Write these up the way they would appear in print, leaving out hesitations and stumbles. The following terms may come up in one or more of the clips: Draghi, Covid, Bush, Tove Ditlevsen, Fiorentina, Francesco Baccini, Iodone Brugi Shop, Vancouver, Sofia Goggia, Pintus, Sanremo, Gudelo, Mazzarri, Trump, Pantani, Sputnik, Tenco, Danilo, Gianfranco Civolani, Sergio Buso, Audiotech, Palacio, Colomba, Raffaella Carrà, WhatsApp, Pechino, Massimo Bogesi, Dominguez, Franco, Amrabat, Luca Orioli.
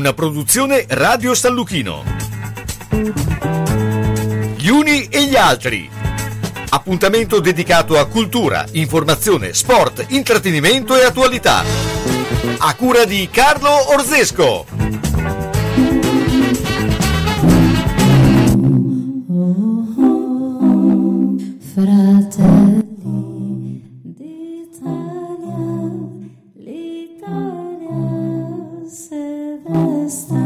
una produzione Radio San Luchino. Gli uni e gli altri. Appuntamento dedicato a cultura, informazione, sport, intrattenimento e attualità. A cura di Carlo Orzesco. Fratelli d'Italia, l'Italia si vesta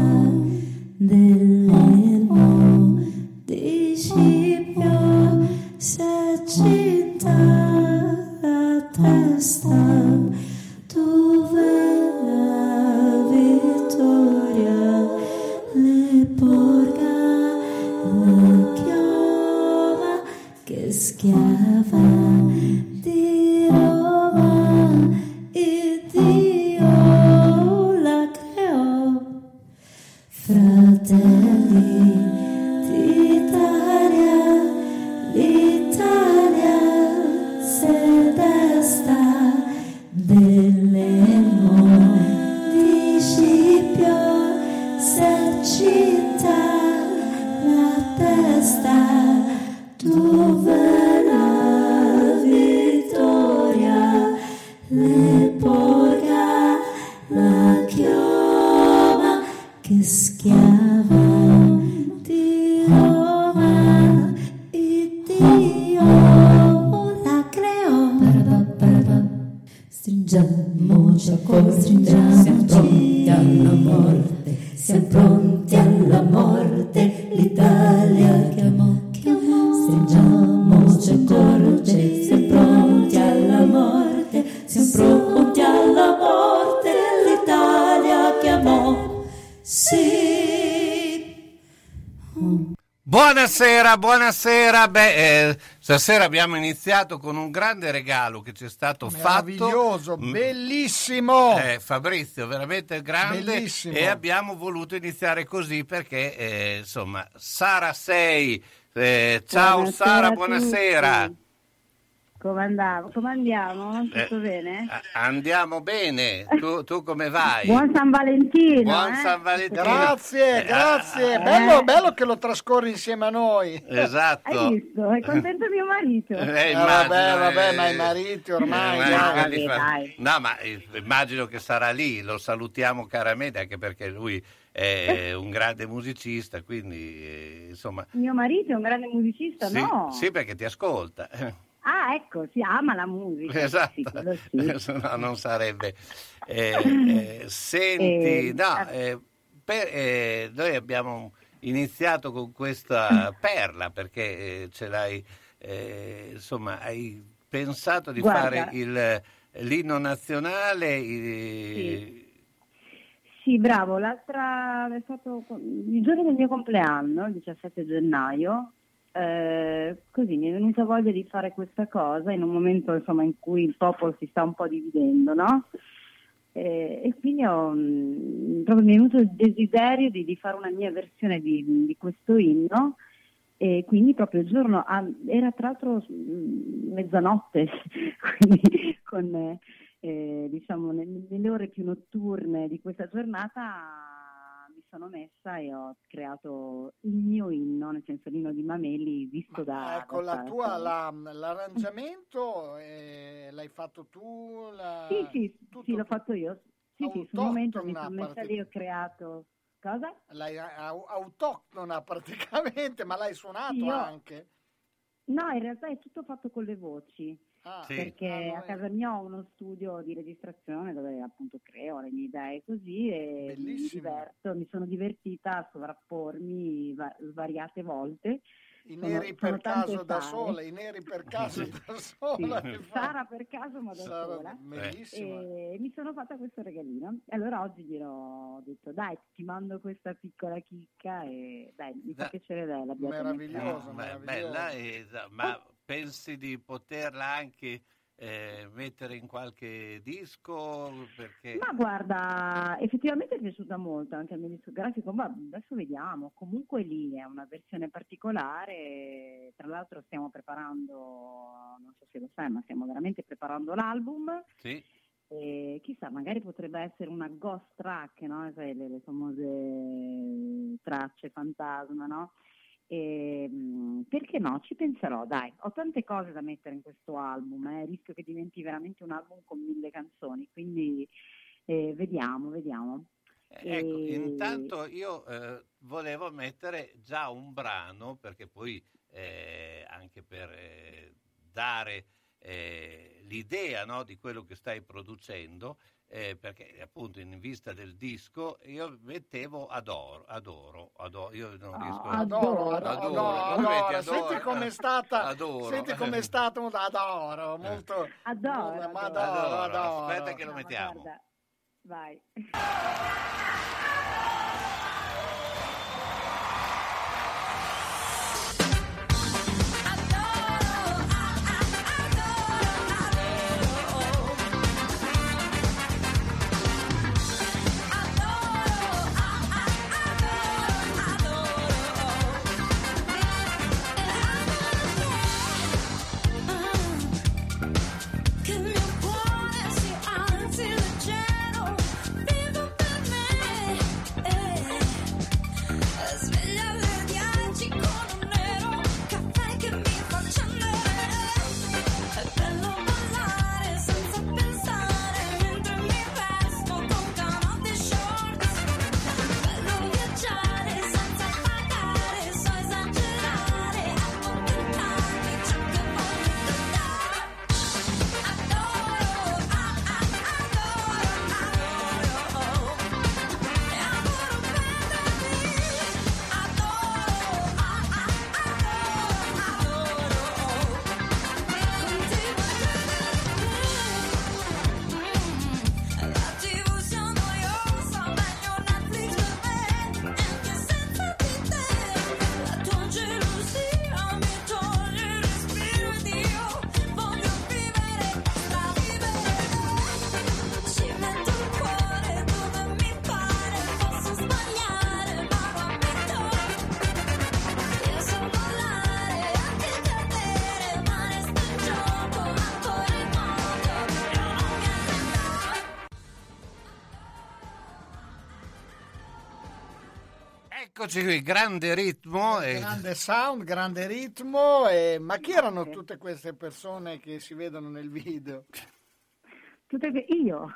dell'elmo di Scipio, si accinta la testa, dove la vittoria le porga la chioma che schiava di Roma, e Dio la creò. Fratelli d'Italia, l'Italia se desta dell'elmo di Scipio, se città la testa, dove le porga la chioma che schiava di Roma, e Dio la creò. Stringiamo Giacomo, stringiamoci alla morte, siamo pronti alla morte, l'Italia chiamò. Stringiamo Giacomo, siamo pronti alla morte, siamo pronti alla morte, l'Italia chiamò. Sì. Buonasera, buonasera. Beh, stasera abbiamo iniziato con un grande regalo che ci è stato fatto. Meraviglioso, bellissimo. Fabrizio, veramente grande. Bellissimo. E abbiamo voluto iniziare così perché, insomma, Sara Sei. Ciao buonasera, Sara, buonasera. Come andiamo? Tutto bene? Andiamo bene. Tu come vai? Buon San Valentino. San Valentino. Grazie. Bello che lo trascorri insieme a noi. Esatto. Hai visto? È contento mio marito. Vabbè, ma il marito ormai. No, ma immagino che sarà lì. Lo salutiamo caramente, anche perché lui è un grande musicista, quindi insomma. Mio marito è un grande musicista, sì, no? Sì, perché ti ascolta. Ah, ecco, si ama la musica. Esatto, sì. No, non sarebbe. Senti, noi abbiamo iniziato con questa perla perché ce l'hai, insomma, hai pensato di fare l'inno nazionale. Sì, bravo. L'altra è stato il giorno del mio compleanno, il 17 gennaio. Così mi è venuta voglia di fare questa cosa in un momento, insomma, in cui il popolo si sta un po' dividendo, no? E quindi mi è venuto il desiderio di fare una mia versione di questo inno, e quindi proprio il giorno era tra l'altro mezzanotte quindi con diciamo nelle ore più notturne di questa giornata sono messa e ho creato il mio inno, nel senso l'inno di Mameli visto da... Ecco, la tua, l'arrangiamento l'hai fatto tu? Sì, l'ho fatto io. Sì, sul momento mi sono messa lì, ho creato... Cosa? L'hai autoctona praticamente, ma l'hai suonato anche? No, in realtà è tutto fatto con le voci. Perché a casa mia ho uno studio di registrazione dove appunto creo le mie idee così e mi sono divertita a sovrappormi svariate volte. I neri per caso da sola. Sì. Sara per caso ma da sola. E mi sono fatta questo regalino. E allora oggi gli ho detto dai, ti mando questa piccola chicca e dai, mi fa piacere lei. Meravigliosa, bella. Ma pensi di poterla anche mettere in qualche disco? Perché... Ma guarda, effettivamente è piaciuta molto anche al mio discografico, ma adesso vediamo. Comunque lì è una versione particolare, tra l'altro stiamo preparando, non so se lo sai, ma stiamo veramente preparando l'album. Sì. E chissà, magari potrebbe essere una ghost track, no? Cioè, le famose tracce fantasma, no? E, perché no? Ci penserò, dai, ho tante cose da mettere in questo album, rischio che diventi veramente un album con 1000 canzoni, quindi vediamo. Ecco, intanto io volevo mettere già un brano, perché poi anche per dare l'idea, no, di quello che stai producendo, perché appunto in vista del disco io mettevo adoro, io non riesco a... Adoro. Senti com'è stata adoro. Senti com'è stato adoro, molto adoro, ma adoro. Aspetta che lo mettiamo. Guarda. Vai. Qui, grande ritmo, grande sound, grande ritmo. Ma chi erano tutte queste persone che si vedono nel video? Io.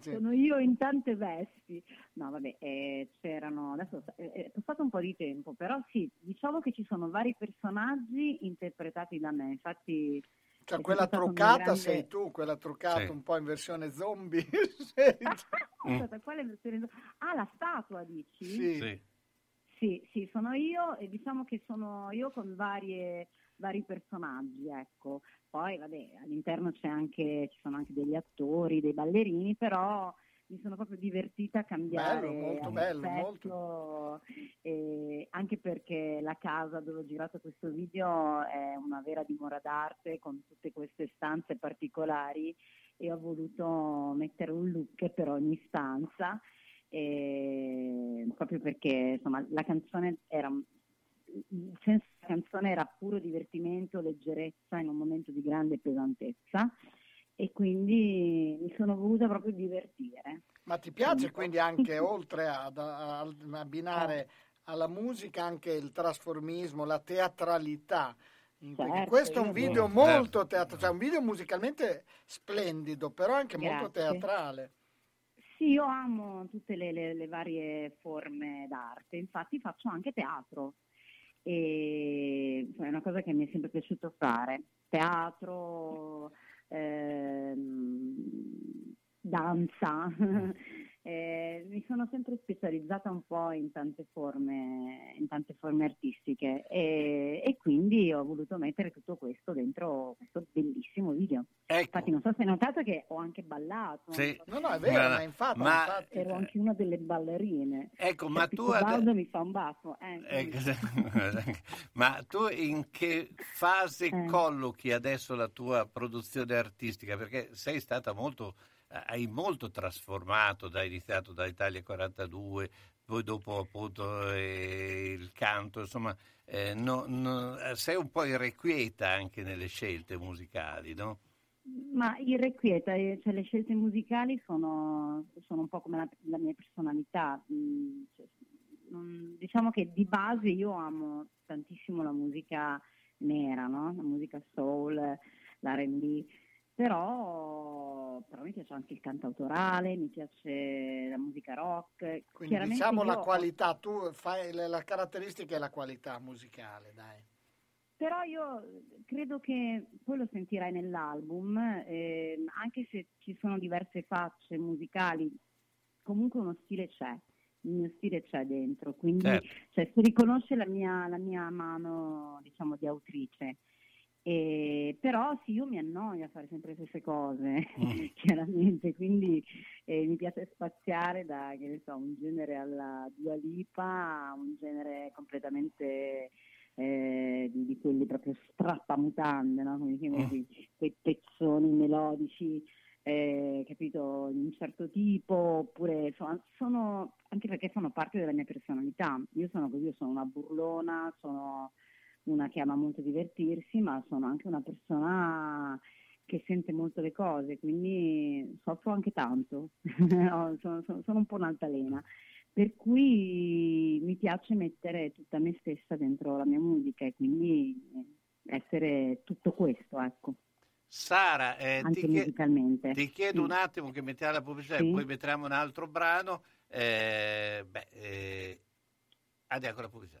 Sono io in tante vesti. No, vabbè, c'erano. Adesso è passato un po' di tempo, però sì, diciamo che ci sono vari personaggi interpretati da me. Infatti. Cioè, quella truccata grande... sei tu, quella truccata sì. Un po' in versione zombie. La statua dici? Sì, sono io, e diciamo che sono io con vari personaggi, ecco. Poi vabbè, all'interno ci sono anche degli attori, dei ballerini, però mi sono proprio divertita a cambiare. Bello, molto. E anche perché la casa dove ho girato questo video è una vera dimora d'arte con tutte queste stanze particolari, e ho voluto mettere un look per ogni stanza, proprio perché insomma il senso della canzone era puro divertimento, leggerezza in un momento di grande pesantezza. E quindi mi sono voluta proprio divertire. Ma ti piace quindi anche oltre ad abbinare alla musica anche il trasformismo, la teatralità? Certo, questo è un video molto teatrale, cioè un video musicalmente splendido, però anche molto teatrale. Sì, io amo tutte le varie forme d'arte, infatti faccio anche teatro, e è una cosa che mi è sempre piaciuto fare, teatro... danza. Mi sono sempre specializzata un po' in tante forme artistiche, e quindi ho voluto mettere tutto questo dentro questo bellissimo video. Ecco. Infatti non so se hai notato che ho anche ballato. Sì. No, è vero, infatti ero anche una delle ballerine. Ecco, ma tu mi fa un baffo. Ma tu in che fase collochi adesso la tua produzione artistica? Perché sei stata molto... Hai molto trasformato, hai iniziato da Italia 42, poi dopo appunto il canto, insomma, sei un po' irrequieta anche nelle scelte musicali, no? Ma irrequieta, cioè le scelte musicali sono un po' come la mia personalità, cioè, diciamo che di base io amo tantissimo la musica nera, no? La musica soul, l'R&B, però mi piace anche il cantautorale, mi piace la musica rock. Quindi diciamo la qualità, tu fai la caratteristica e la qualità musicale, dai. Però io credo che poi lo sentirai nell'album, anche se ci sono diverse facce musicali, comunque uno stile c'è, il mio stile c'è dentro, quindi certo. Cioè, si riconosce la mia mano, diciamo, di autrice. Però sì, io mi annoio a fare sempre le stesse cose, chiaramente, quindi mi piace spaziare da, che ne so, un genere alla Dua Lipa, un genere completamente di quelli proprio strappamutande, no? Come diciamo, quei pezzoni melodici, capito, di un certo tipo, oppure insomma, sono, anche perché fanno parte della mia personalità, io sono così, io sono una burlona, sono una che ama molto divertirsi, ma sono anche una persona che sente molto le cose, quindi soffro anche tanto, sono un po' un'altalena, per cui mi piace mettere tutta me stessa dentro la mia musica e quindi essere tutto questo, ecco. Sara, anche musicalmente. Ti chiedo un attimo che mettiamo la pubblicità e poi mettiamo un altro brano. Andiamo con la pubblicità.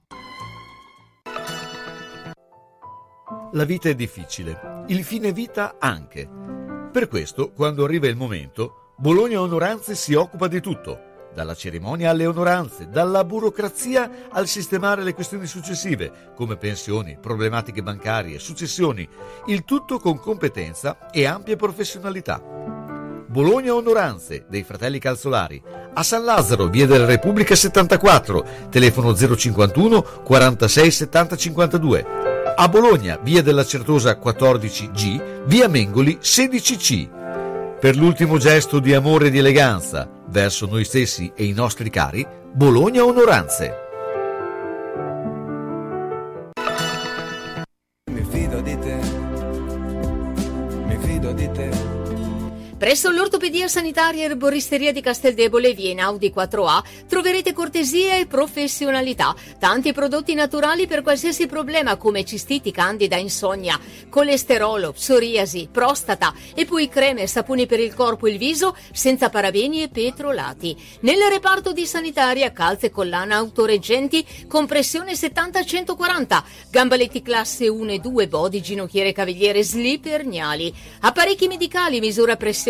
La vita è difficile, il fine vita anche. Per questo, quando arriva il momento, Bologna Onoranze si occupa di tutto, dalla cerimonia alle onoranze, dalla burocrazia al sistemare le questioni successive, come pensioni, problematiche bancarie, successioni, il tutto con competenza e ampia professionalità. Bologna Onoranze, dei fratelli Calzolari, a San Lazzaro, via della Repubblica 74, telefono 051 46 70 52. A Bologna, via della Certosa 14G, via Mengoli 16C. Per l'ultimo gesto di amore e di eleganza verso noi stessi e i nostri cari, Bologna Onoranze. Mi fido di te, mi fido di te. Presso l'Ortopedia Sanitaria e Erboristeria di Casteldebole, via Einaudi 4A, troverete cortesia e professionalità. Tanti prodotti naturali per qualsiasi problema come cistiti, candida, insonnia, colesterolo, psoriasi, prostata, e poi creme e saponi per il corpo e il viso senza parabeni e petrolati. Nel reparto di sanitaria, calze, collana, autoreggenti, compressione 70-140, gambaletti classe 1 e 2, body, ginocchiere, cavigliere, slip, erniali, apparecchi medicali, misura pressione,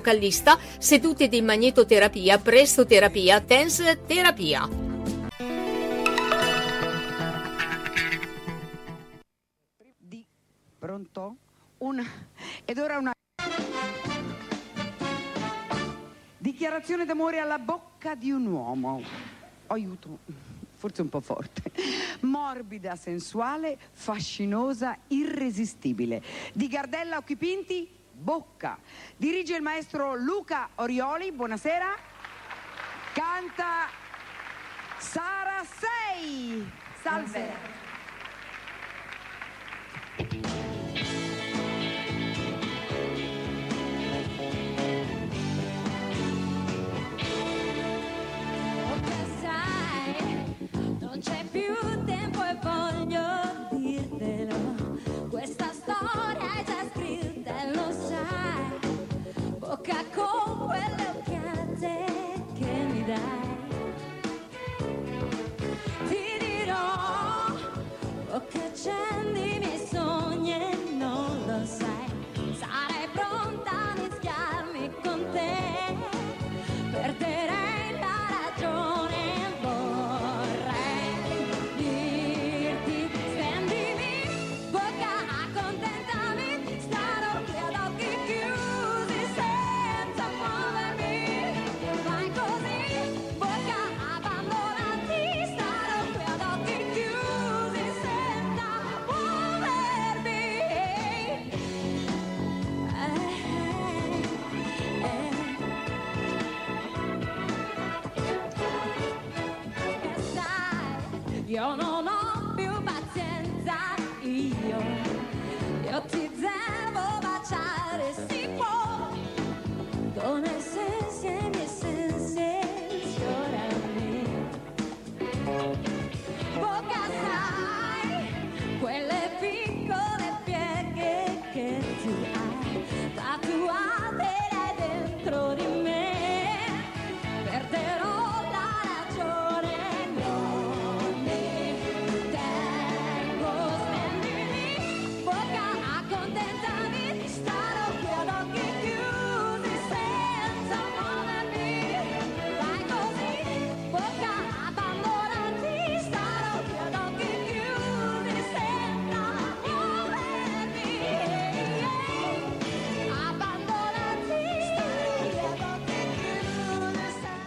callista, sedute di magnetoterapia, pressoterapia, tense terapia. Di pronto? Ed ora una dichiarazione d'amore alla bocca di un uomo. Aiuto, forse un po' forte. Morbida, sensuale, fascinosa, irresistibile. Di Gardella, occhi pinti, bocca. Dirige il maestro Luca Orioli, buonasera. Canta Sara Sei. Salve. Buonasera. bocca con quelle occhiate che mi dai. Ti dirò, o che accendi i miei sogni e non lo sai. Sarai pronta a mischiarmi con te. Perderei la ragione, vorrei dirti stendimi bocca, accontentami. Starò qui ad occhi chiusi senza muovermi. Fai così bocca, abbandonati. Starò qui ad occhi chiusi senza muovermi. Io non ho più pazienza, io ti devo baciare, si può, con essenzi e miei sensi sfiorami. Bocca sai, quelle piccole pieghe che tu hai tatuate dentro di me, perderò.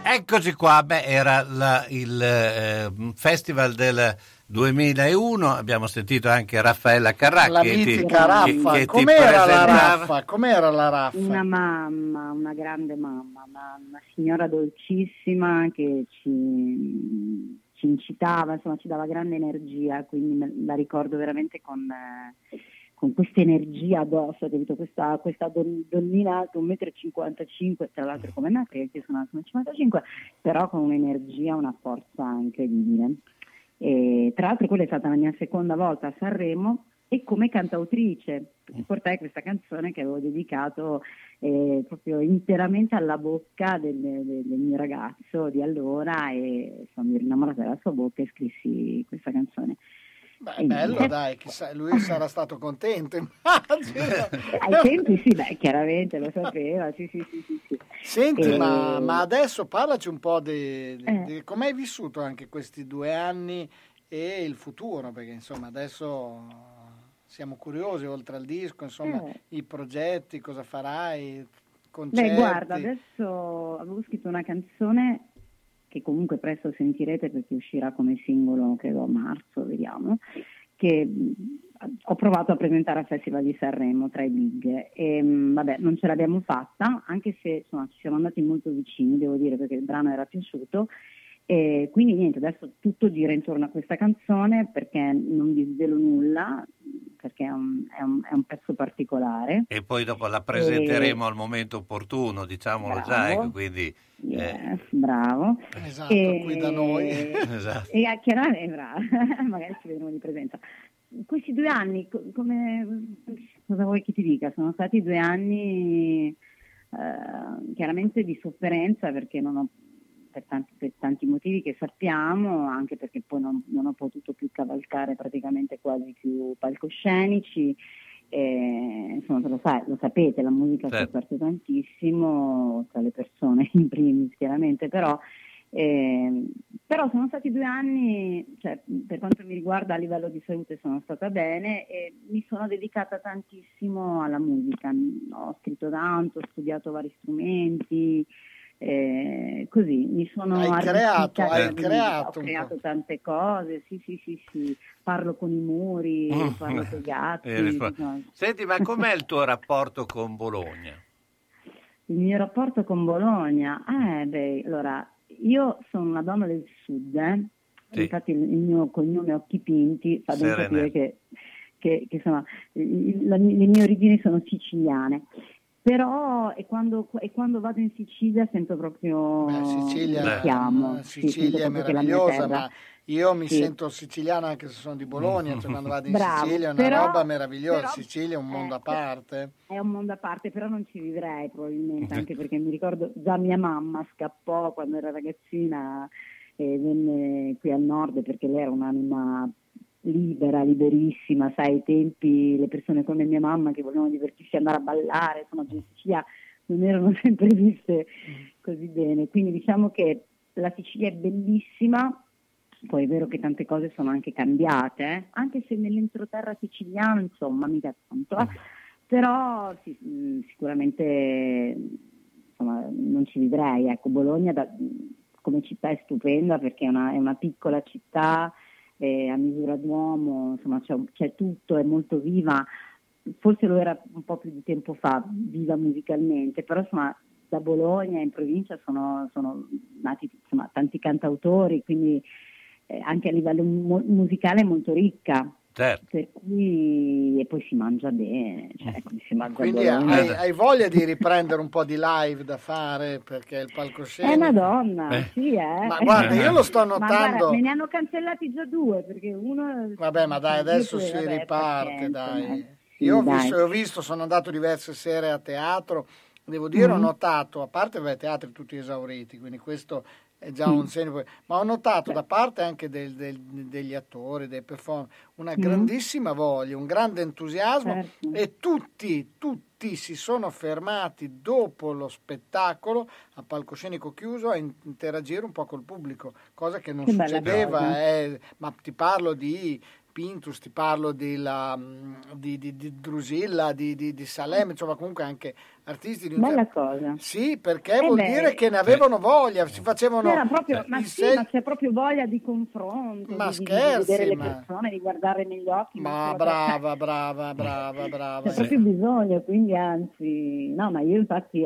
Eccoci qua, beh, era il festival del 2001, abbiamo sentito anche Raffaella Carrà. La che mitica ti, Raffa, che com'era la Raffa? Com'era la Raffa? Una mamma, una grande mamma, una signora dolcissima che ci incitava, insomma ci dava grande energia, quindi la ricordo veramente con questa energia addosso, capito? Questa donnina alta 1,55 m, tra l'altro come me, perché io sono alta 1,55 m, però con un'energia, una forza incredibile. E, tra l'altro, quella è stata la mia seconda volta a Sanremo e come cantautrice portai questa canzone che avevo dedicato proprio interamente alla bocca del mio ragazzo di allora, e sono innamorata della sua bocca e scrissi questa canzone. Beh, è bello, dai, chissà, lui sarà stato contento, immagino. Ai tempi sì, beh, chiaramente lo sapeva, sì. Senti, ma adesso parlaci un po' di come hai vissuto anche questi 2 anni e il futuro, perché insomma adesso siamo curiosi, oltre al disco, insomma, i progetti, cosa farai, concerti. Beh, guarda, adesso avevo scritto una canzone che comunque presto sentirete perché uscirà come singolo, credo a marzo, vediamo, che ho provato a presentare al Festival di Sanremo tra i big. E vabbè, non ce l'abbiamo fatta, anche se insomma ci siamo andati molto vicini, devo dire, perché il brano era piaciuto. E quindi niente, adesso tutto gira intorno a questa canzone, perché non vi svelo nulla, perché è un pezzo particolare. E poi dopo la presenteremo al momento opportuno, diciamolo. Bravo. Già, ecco, quindi... Yes, bravo. Esatto, qui da noi. Esatto. E chiaramente, bravo, magari ci vedremo di presenza. Questi 2 anni, come cosa vuoi che ti dica? Sono stati 2 anni chiaramente di sofferenza, perché non ho... Per tanti motivi che sappiamo, anche perché poi non ho potuto più cavalcare praticamente quasi più palcoscenici, insomma lo sapete, la musica ha sofferto tantissimo, tra le persone in primis chiaramente, però sono stati 2 anni, cioè, per quanto mi riguarda a livello di salute sono stata bene e mi sono dedicata tantissimo alla musica, ho scritto tanto, ho studiato vari strumenti. Così mi sono ho creato tante cose, sì, parlo con i muri, parlo con i gatti. Senti, ma com'è il tuo rapporto con Bologna? Il mio rapporto con Bologna? Allora, io sono una donna del sud, sì. Infatti il mio cognome Occhi Pinti fa ben capire che insomma, le mie origini sono siciliane. Però e quando vado in Sicilia sento proprio il richiamo. Sicilia è meravigliosa, ma Io mi sento siciliana anche se sono di Bologna, cioè quando vado in Sicilia è una roba meravigliosa, Sicilia è un mondo a parte. È un mondo a parte, però non ci vivrei probabilmente, anche perché mi ricordo già mia mamma scappò quando era ragazzina e venne qui al nord perché lei era un'anima libera, liberissima, sai, ai tempi le persone come mia mamma che volevano divertirsi, andare a ballare, insomma, in Sicilia non erano sempre viste così bene, quindi diciamo che la Sicilia è bellissima. Poi è vero che tante cose sono anche cambiate, anche se nell'entroterra siciliano, insomma, mica tanto, però sì, sicuramente insomma, non ci vivrei. Ecco, Bologna come città è stupenda perché è una piccola città a misura d'uomo, insomma c'è tutto, è molto viva, forse lo era un po' più di tempo fa, viva musicalmente, però insomma da Bologna in provincia sono nati insomma tanti cantautori, quindi anche a livello musicale è molto ricca, certo. Per cui, e poi si mangia bene, cioè, si mangia. Quindi hai voglia di riprendere un po' di live da fare perché il palcoscenico è Madonna, sì. Ma guarda, io lo sto notando. Guarda, me ne hanno cancellati già 2 perché uno. Vabbè, ma dai, adesso si riparte, dai. Io ho visto, sono andato diverse sere a teatro, devo dire, ho notato, a parte i teatri tutti esauriti, quindi questo è già un segno, ma ho notato da parte anche degli attori, dei performer, una grandissima voglia, un grande entusiasmo, e tutti si sono fermati dopo lo spettacolo a palcoscenico chiuso a interagire un po' col pubblico, cosa che non succedeva, ma ti parlo di Pintus, ti parlo di Drusilla, di Salemme, insomma comunque anche artisti di bella cosa. Sì, perché vuol dire che ne avevano voglia, si facevano proprio, ma c'è proprio voglia di confronto, di vedere le persone, di guardare negli occhi. Ma brava. C'è proprio bisogno, quindi anzi, no, ma io infatti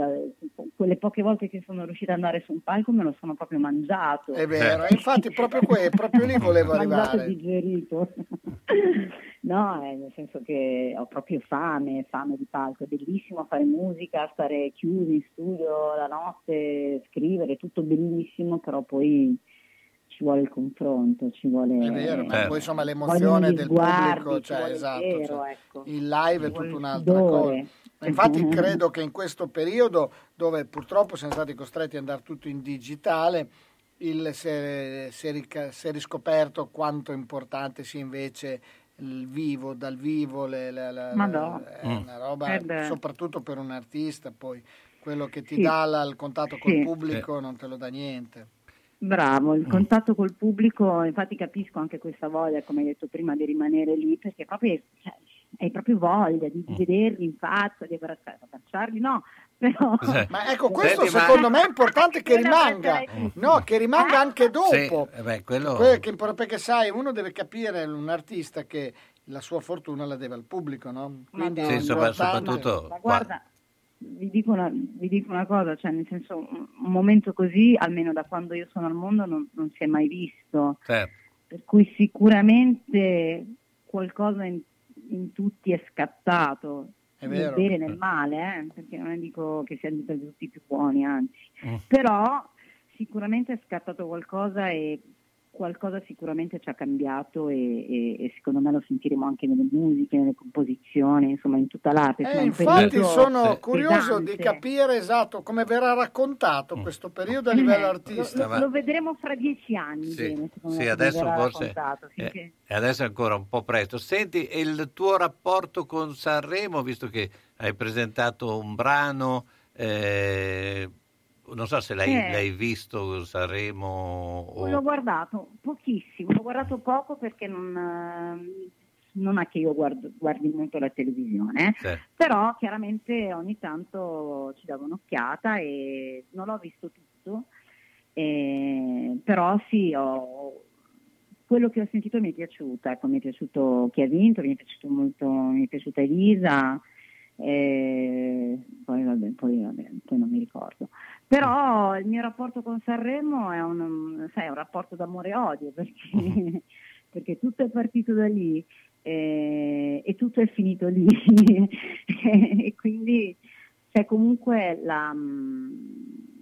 quelle poche volte che sono riuscita ad andare su un palco me lo sono proprio mangiato. È vero, infatti proprio lì volevo arrivare. Mangiato, digerito. No, nel senso che ho proprio fame di palco, è bellissimo fare musica, stare chiusi in studio la notte, scrivere, tutto bellissimo, però poi ci vuole il confronto, ci vuole. È vero, poi insomma l'emozione del pubblico, cioè esatto, vero, cioè, ecco. Il live è tutta un'altra cosa. Infatti credo che in questo periodo dove purtroppo siamo stati costretti ad andare tutto in digitale, si è riscoperto quanto importante sia invece il vivo, dal vivo è una roba, soprattutto per un artista, poi quello che ti dà il contatto col pubblico non te lo dà niente. Bravo, il contatto col pubblico, infatti capisco anche questa voglia, come hai detto prima, di rimanere lì, perché proprio hai proprio voglia di vederli in faccia, di abbracciarli, no? Però... Ma ecco, questo secondo me è importante che rimanga, anche dopo, perché sai, uno deve capire, un artista, che la sua fortuna la deve al pubblico, no? Quindi soprattutto. Ma guarda, vi dico una cosa, cioè nel senso, un momento così, almeno da quando io sono al mondo, non si è mai visto, per cui sicuramente qualcosa in tutti è scattato. È nel bene nel male, perché non dico che siano tutti più buoni, anzi, però sicuramente è scattato qualcosa e qualcosa sicuramente ci ha cambiato e secondo me lo sentiremo anche nelle musiche, nelle composizioni, insomma in tutta l'arte. Infatti sono curioso di capire esatto come verrà raccontato questo periodo a livello artistico. Lo vedremo fra 10 anni. Bene, adesso forse finché... adesso è ancora un po' presto. Senti, il tuo rapporto con Sanremo, visto che hai presentato un brano, non so se l'hai visto Sanremo o... L'ho guardato pochissimo, perché non è che io guardi molto la televisione, però chiaramente ogni tanto ci davo un'occhiata e non l'ho visto tutto, però sì, quello che ho sentito mi è piaciuto, ecco, mi è piaciuto chi ha vinto, mi è piaciuto molto, mi è piaciuta Elisa, poi non mi ricordo. Però il mio rapporto con Sanremo è un rapporto d'amore e odio, perché tutto è partito da lì e tutto è finito lì e quindi c'è comunque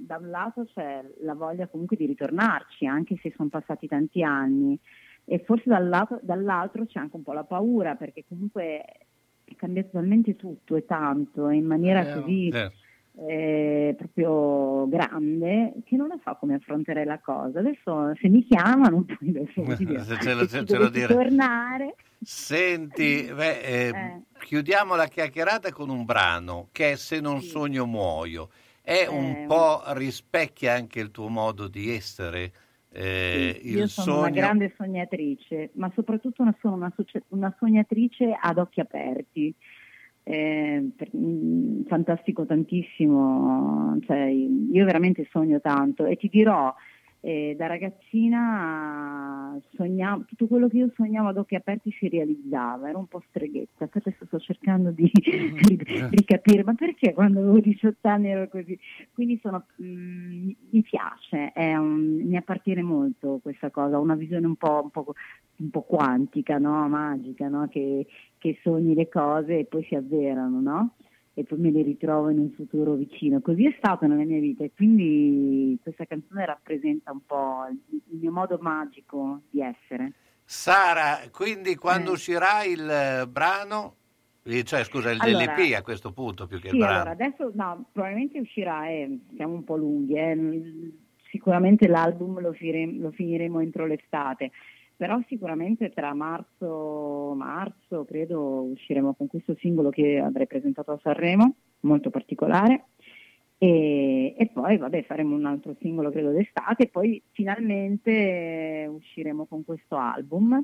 da un lato c'è la voglia comunque di ritornarci, anche se sono passati tanti anni, e forse dall'altro c'è anche un po' la paura, perché comunque è cambiato talmente tutto e tanto, in maniera proprio grande, che non lo so come affrontare la cosa. Adesso se mi chiamano poi devo tornare. Senti, chiudiamo la chiacchierata con un brano che è Se non sogno muoio. È un po', rispecchia anche il tuo modo di essere. Io sono una grande sognatrice, ma soprattutto sono una sognatrice ad occhi aperti. Fantastico tantissimo, cioè, io veramente sogno tanto, e ti dirò, da ragazzina sognavo, tutto quello che io sognavo ad occhi aperti si realizzava, ero un po' streghetta, adesso sto cercando di capire, ma perché quando avevo 18 anni ero così? Quindi mi piace, mi appartiene molto questa cosa, ho una visione un po' quantica, no? Magica, no? Che sogni le cose e poi si avverano, no? E poi me le ritrovo in un futuro vicino. Così è stato nella mia vita, e quindi questa canzone rappresenta un po' il mio modo magico di essere. Sara, quindi quando uscirà il brano? Cioè, scusa, l'LP a questo punto, più che il brano. Allora, adesso probabilmente uscirà, siamo un po' lunghi, sicuramente l'album lo finiremo entro l'estate. Però sicuramente tra marzo credo usciremo con questo singolo che avrei presentato a Sanremo, molto particolare, e poi faremo un altro singolo credo d'estate, e poi finalmente usciremo con questo album.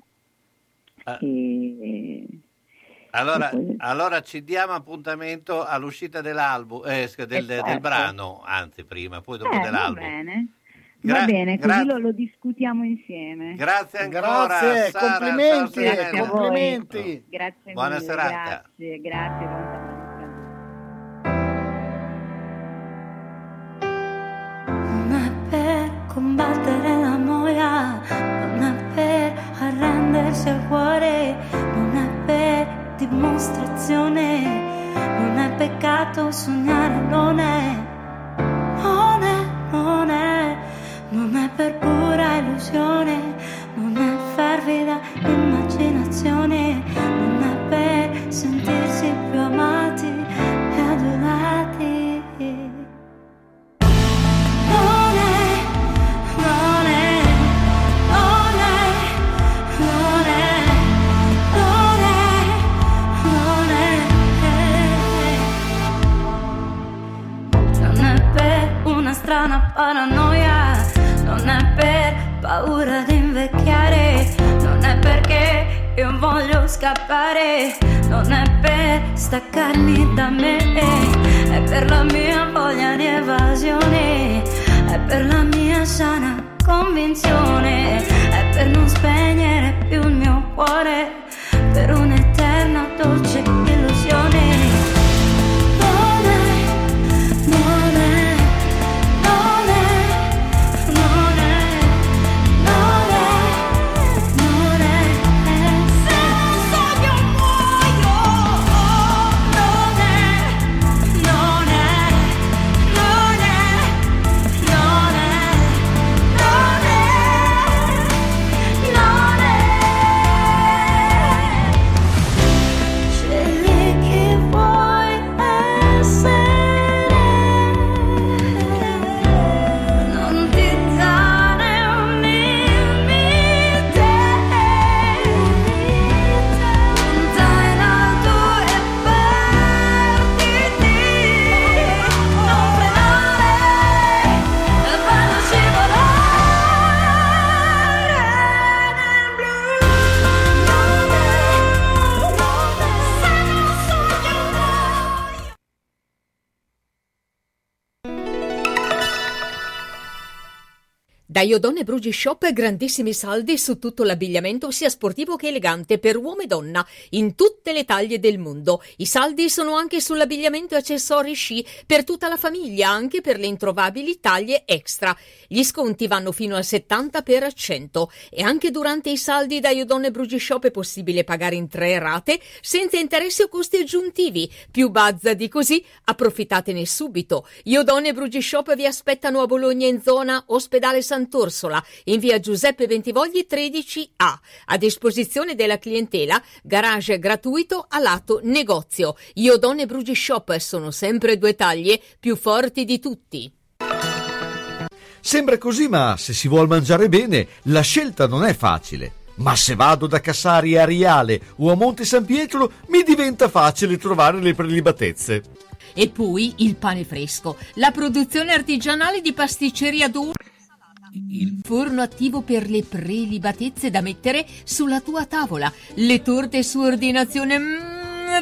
Allora ci diamo appuntamento all'uscita dell'album, del brano, anzi prima, poi dopo dell'album. Bene. Va bene, così lo discutiamo insieme. Grazie ancora, Sara, complimenti. Grazie, buona mille, serata. Grazie. Non è per combattere la noia, non è per arrendersi al cuore, non è per dimostrazione, non è peccato sognare, non è. Non è per pura illusione, non è fervida immaginazione, non è per sentirsi più amati e adorati. Non è, non è per una strana paranoia, non è per paura di invecchiare, non è perché io voglio scappare, non è per staccarmi da me, è per la mia voglia di evasione, è per la mia sana convinzione, è per non spegnere più il mio cuore, per un'eterna dolce illusione. Da Iodone Brugi Shop grandissimi saldi su tutto l'abbigliamento sia sportivo che elegante per uomo e donna in tutte le taglie del mondo. I saldi sono anche sull'abbigliamento e accessori sci per tutta la famiglia, anche per le introvabili taglie extra. Gli sconti vanno fino al 70% e anche durante i saldi da Iodone Brugi Shop è possibile pagare in 3 rate senza interessi o costi aggiuntivi. Più bazza di così, approfittatene subito. Iodone Brugi Shop vi aspettano a Bologna in zona Ospedale San Sant'Orsola, in via Giuseppe Bentivogli 13A. A disposizione della clientela, garage gratuito a lato negozio. Iodone Brugi Shop sono sempre 2 taglie più forti di tutti. Sembra così, ma se si vuol mangiare bene, la scelta non è facile. Ma se vado da Cassari a Riale o a Monte San Pietro, mi diventa facile trovare le prelibatezze. E poi il pane fresco, la produzione artigianale di pasticceria Duomo. Il forno attivo per le prelibatezze da mettere sulla tua tavola, le torte su ordinazione.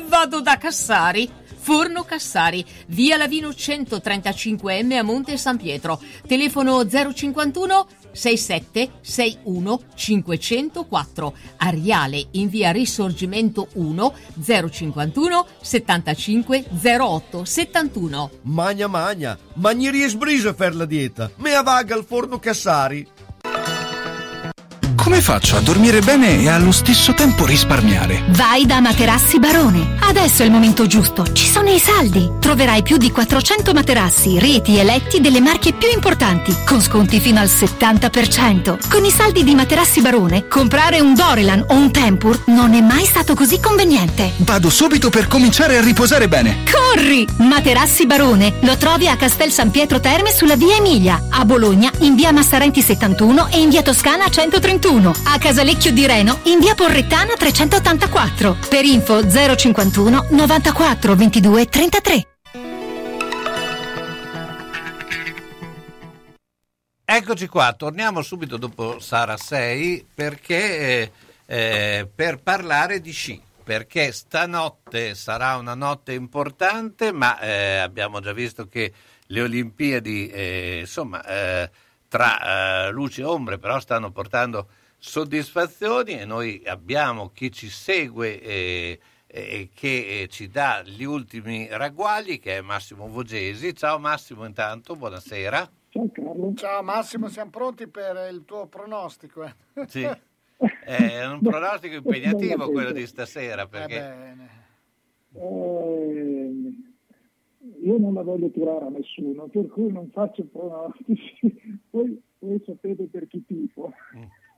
Vado da Cassari. Forno Cassari, via Lavino 135M a Monte San Pietro, telefono 051 67 61 504. A Riale in via Risorgimento 1 051 75 08 71. Ma gli riesbriso a fare la dieta, me a vaga al forno Cassari. Come faccio a dormire bene e allo stesso tempo risparmiare? Vai da Materassi Barone. Adesso è il momento giusto. Ci sono i saldi. Troverai più di 400 materassi, reti e letti delle marche più importanti, con sconti fino al 70%. Con i saldi di Materassi Barone, comprare un Dorelan o un Tempur non è mai stato così conveniente. Vado subito per cominciare a riposare bene. Corri! Materassi Barone lo trovi a Castel San Pietro Terme sulla via Emilia, a Bologna in via Massarenti 71 e in via Toscana 131. A Casalecchio di Reno in via Porrettana 384. Per info 051 94 22 33. Eccoci qua, torniamo subito dopo Sara Sei perché per parlare di sci, perché stanotte sarà una notte importante, ma abbiamo già visto che le Olimpiadi tra luci e ombre però stanno portando soddisfazioni e noi abbiamo chi ci segue e che ci dà gli ultimi ragguagli, che è Massimo Bogesi. Ciao Massimo, intanto buonasera. Ciao Massimo, siamo pronti per il tuo pronostico. Sì, è un pronostico impegnativo quello di stasera, perché io non la voglio tirare a nessuno, per cui non faccio pronostici. Voi sapete per chi tipo.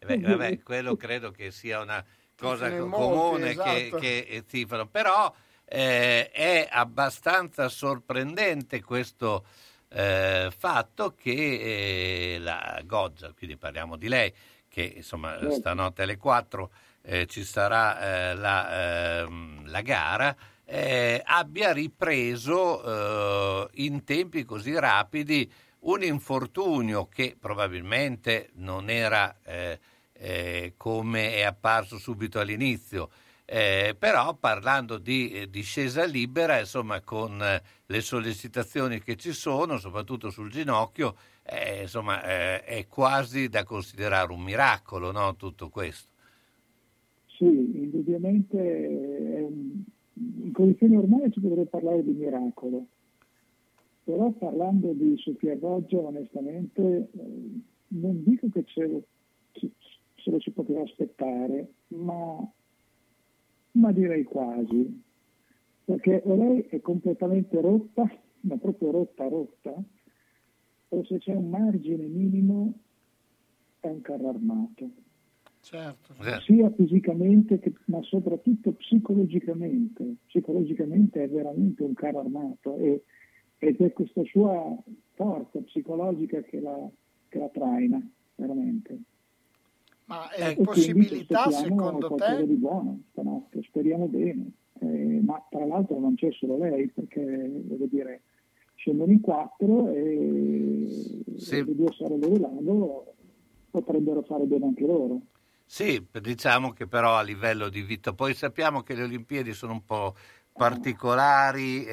Vabbè, quello credo che sia una cosa comune, esatto, che tifano, però è abbastanza sorprendente questo fatto che la Goggia, quindi parliamo di lei, che insomma stanotte alle 4 ci sarà la gara, abbia ripreso in tempi così rapidi un infortunio che probabilmente non era come è apparso subito all'inizio, però parlando di discesa libera, insomma, con le sollecitazioni che ci sono soprattutto sul ginocchio, è quasi da considerare un miracolo, no, tutto questo? Sì, indubbiamente in condizioni normali si dovrebbe parlare di miracolo. Però parlando di Sofia Goggia, onestamente, non dico che se lo si poteva aspettare, ma direi quasi. Perché o lei è completamente rotta, ma proprio rotta, o se c'è un margine minimo è un carro armato. Certo. Sia fisicamente, ma soprattutto psicologicamente. Psicologicamente è veramente un carro armato ed è questa sua forza psicologica che la traina, veramente. Ma è possibilità, secondo te? Di buono stanotte, speriamo bene. Ma tra l'altro non c'è solo lei, perché scendono in 4 e sì, le 2 sorelle del lago potrebbero fare bene anche loro. Sì, diciamo che però a livello di vita, poi sappiamo che le Olimpiadi sono un po' particolari,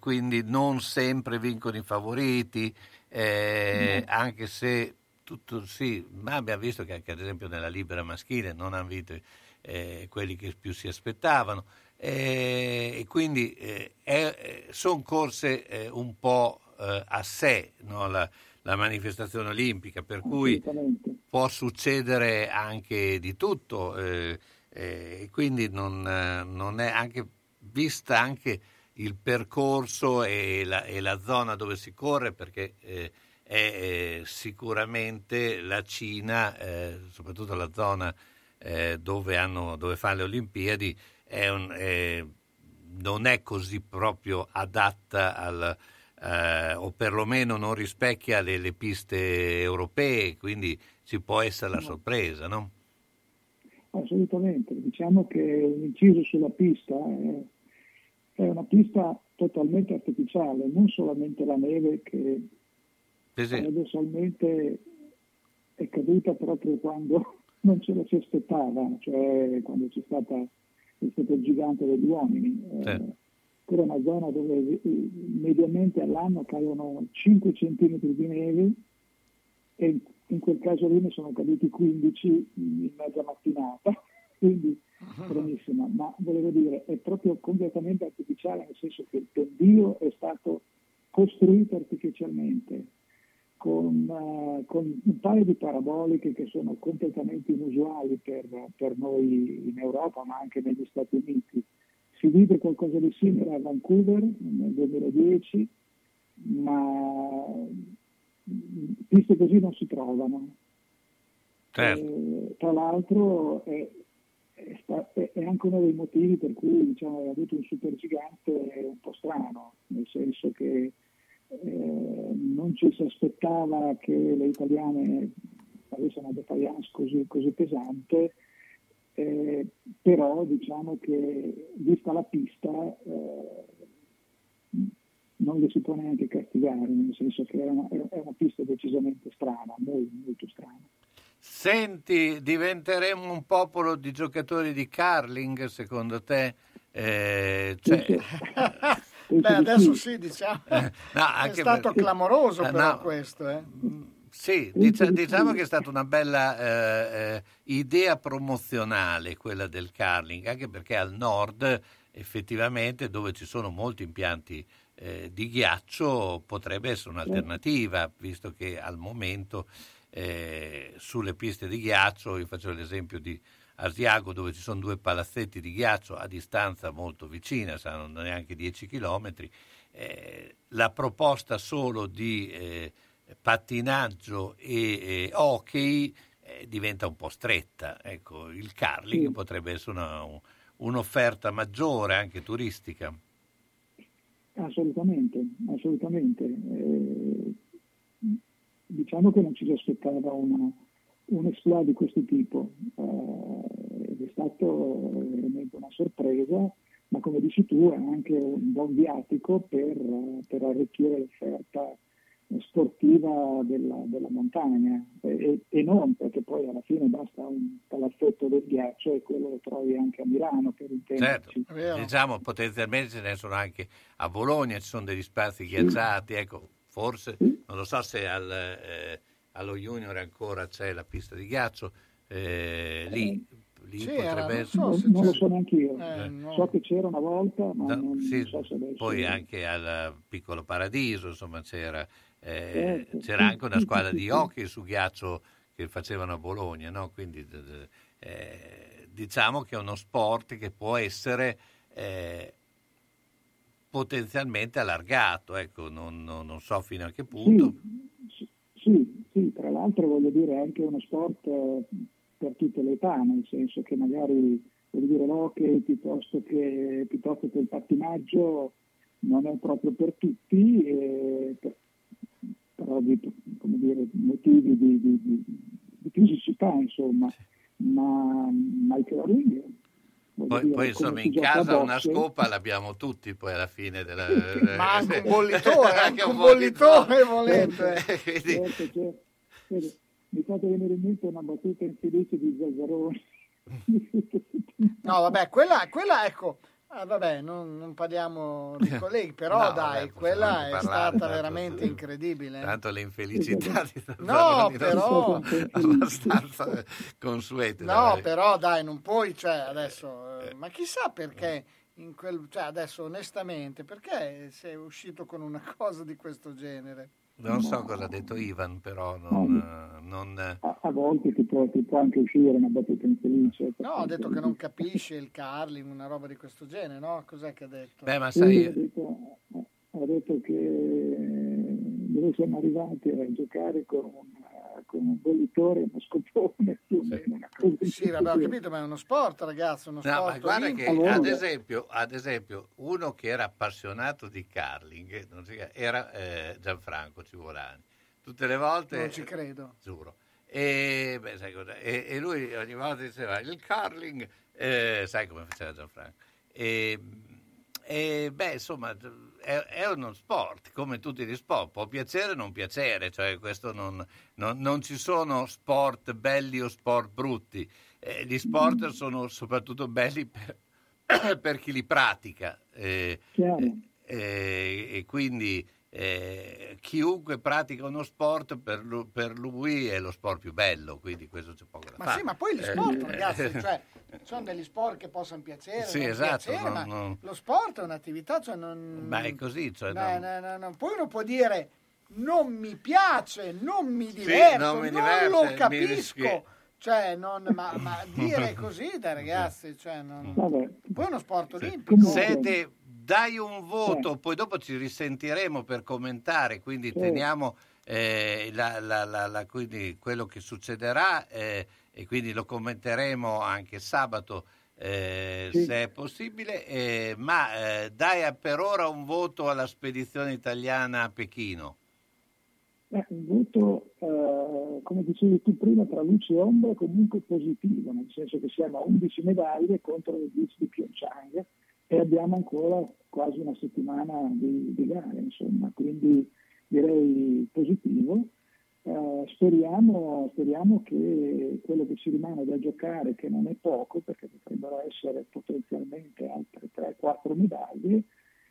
quindi non sempre vincono i favoriti, anche se tutto sì, ma abbiamo visto che anche ad esempio nella libera maschile non hanno vinto quelli che più si aspettavano, e quindi sono corse un po' a sé, no? La manifestazione olimpica, per cui può succedere anche di tutto, quindi non è, anche vista anche il percorso e la zona dove si corre, perché è sicuramente la Cina, soprattutto la zona dove fa le Olimpiadi, non è così proprio adatta al o perlomeno non rispecchia le piste europee, quindi ci può essere la sorpresa, no? Assolutamente, diciamo che l'inciso sulla pista è una pista totalmente artificiale, non solamente la neve che paradossalmente è caduta proprio quando non ce la si aspettava, cioè quando è stato il gigante degli uomini. Era una zona dove mediamente all'anno cadono 5 centimetri di neve, e in quel caso lì ne sono caduti 15 in mezza mattinata, quindi buonissima. Ma volevo dire, è proprio completamente artificiale, nel senso che il pendio è stato costruito artificialmente con un paio di paraboliche che sono completamente inusuali per noi in Europa, ma anche negli Stati Uniti. Si vive qualcosa di simile a Vancouver nel 2010, ma piste così non si trovano. Certo. Tra l'altro è anche uno dei motivi per cui, diciamo, ha avuto un supergigante un po' strano, nel senso che non ci si aspettava che le italiane avessero una defaillance così pesante. Però diciamo che vista la pista non le si può neanche castigare, nel senso che è una pista decisamente strana, molto, molto strana. Senti, diventeremo un popolo di giocatori di curling, secondo te? Adesso sì, diciamo, è stato clamoroso però questo, Sì, diciamo che è stata una bella idea promozionale quella del curling, anche perché al nord effettivamente, dove ci sono molti impianti di ghiaccio, potrebbe essere un'alternativa, visto che al momento sulle piste di ghiaccio, io faccio l'esempio di Asiago, dove ci sono due palazzetti di ghiaccio a distanza molto vicina, saranno neanche 10 chilometri, la proposta solo di pattinaggio e hockey diventa un po' stretta. Ecco, il curling potrebbe essere un'offerta maggiore, anche turistica. Assolutamente. Diciamo che non ci si aspettava un exploit di questo tipo, ed è stato veramente una sorpresa, ma come dici tu è anche un buon viatico per arricchire l'offerta sportiva della montagna, e non, perché poi alla fine basta un palazzetto del ghiaccio e quello lo trovi anche a Milano, per intenderci. Certo, diciamo potenzialmente ce ne sono anche a Bologna, ci sono degli spazi ghiacciati, ecco, forse non lo so se allo Junior ancora c'è la pista di ghiaccio lì potrebbe essere. Non lo so neanche io, so che c'era una volta, ma non so se adesso. Poi anche al Piccolo Paradiso, insomma, c'era anche una squadra di hockey su ghiaccio che facevano a Bologna, no? Quindi diciamo che è uno sport che può essere potenzialmente allargato, ecco, non so fino a che punto. Sì, tra l'altro voglio dire è anche uno sport per tutte le età, nel senso che magari, voglio dire, l'hockey piuttosto che il pattinaggio non è proprio per tutti, però come dire, motivi di fisicità, insomma, ma il curling. Poi insomma, in casa una scopa l'abbiamo tutti, poi alla fine della ma anche un bollitore, volete. Certo. Mi fate venire in mente una battuta infelice di Zazzaroni. No, vabbè, quella ecco, Ah, vabbè, non parliamo di colleghi, però no, dai, vabbè, quella è stata tanto, veramente incredibile. Tanto le infelicità di Zanoni però abbastanza consuete. No, vabbè. Però dai, non puoi, cioè adesso, ma chissà perché in quel, cioè adesso onestamente, perché sei uscito con una cosa di questo genere? Non so cosa ha detto Ivan, però a volte ti può anche uscire una battuta infelice. No, ha detto che non capisce il Carling, una roba di questo genere, no? Cos'è che ha detto? Beh, ma sai... Ha detto che noi siamo arrivati a giocare con un bollitore, uno scopone, più o meno una cosa. Sì, vabbè, ho capito, ma è uno sport, ragazzi, uno sport. No, ma guarda che, ad esempio, uno che era appassionato di curling, era Gianfranco Civolani. Tutte le volte... Non ci credo. Giuro. Beh, sai cosa? E lui ogni volta diceva, il curling... sai come faceva Gianfranco? Beh, insomma... È uno sport, come tutti gli sport, può piacere o non piacere, cioè questo non ci sono sport belli o sport brutti, gli sport sono soprattutto belli per chi li pratica, e quindi chiunque pratica uno sport per lui è lo sport più bello, quindi questo c'è poco da fare. Ma sì, ma poi gli sport, ragazzi, cioè sono degli sport che possono piacere, sì, esatto, piacere, ma non... lo sport è un'attività, cioè non... Ma è così, cioè no. Poi uno può dire non mi piace, non mi diverto, non lo capisco, cioè ma dire così da ragazzi, cioè non... Poi è uno sport olimpico. Senti, dai un voto, poi dopo ci risentiremo per commentare, quindi teniamo quindi quello che succederà, e quindi lo commenteremo anche sabato, se è possibile, ma dai per ora un voto alla spedizione italiana a Pechino. Un voto, come dicevi tu prima, tra luce e ombra comunque positivo, nel senso che siamo a 11 medaglie contro le 10 di Pyeongchang e abbiamo ancora quasi una settimana di gare, insomma, quindi direi positivo. Speriamo che quello che ci rimane da giocare, che non è poco, perché potrebbero essere potenzialmente altre 3-4 medaglie,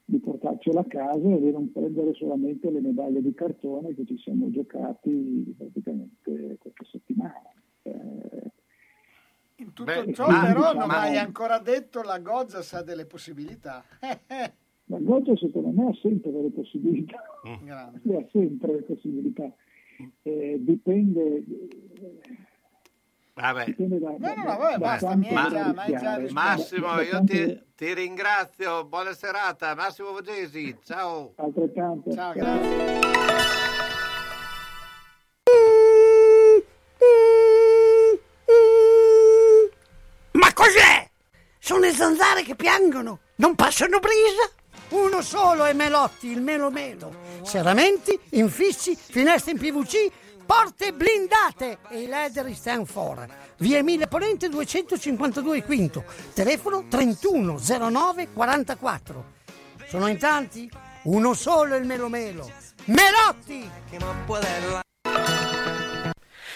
di portarcela a casa e di non prendere solamente le medaglie di cartone che ci siamo giocati praticamente qualche settimana. In tutto ciò però non hai ancora detto la Goggia sa delle possibilità. La Goggia secondo me ha sempre delle possibilità. Ha sempre le possibilità. Dipende da Massimo, io ti ringrazio, buona serata. Massimo Bogesi, ciao. Altrettanto. Ciao, grazie. Ma cos'è? Sono le zanzare che piangono, non passano brisa? Uno solo è Melotti, il melomelo. Serramenti, infissi, finestre in PVC, porte blindate e i ladri stand for. Via Emile Ponente 252 Quinto, telefono 31 09 44. Sono in tanti? Uno solo è il melomelo. Melotti!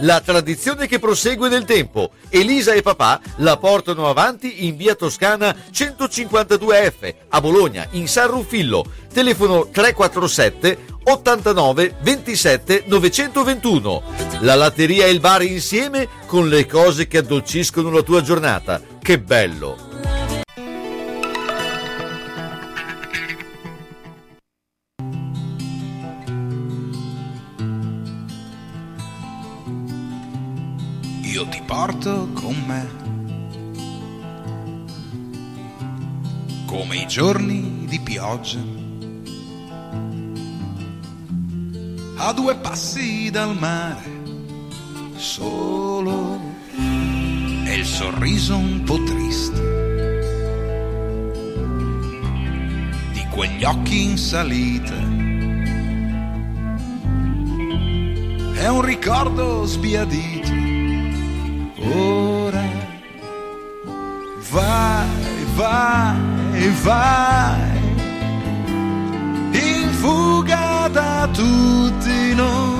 la tradizione che prosegue nel tempo. Elisa e papà la portano avanti in via Toscana 152F a Bologna, in San Ruffillo. Telefono 347 89 27 921. La latteria e il bar insieme, con le cose che addolciscono la tua giornata. Che bello! Io ti porto con me, come i giorni di pioggia, a due passi dal mare, solo e il sorriso un po' triste di quegli occhi in salita. È un ricordo sbiadito, ora vai, vai, vai, in fuga da tutti noi.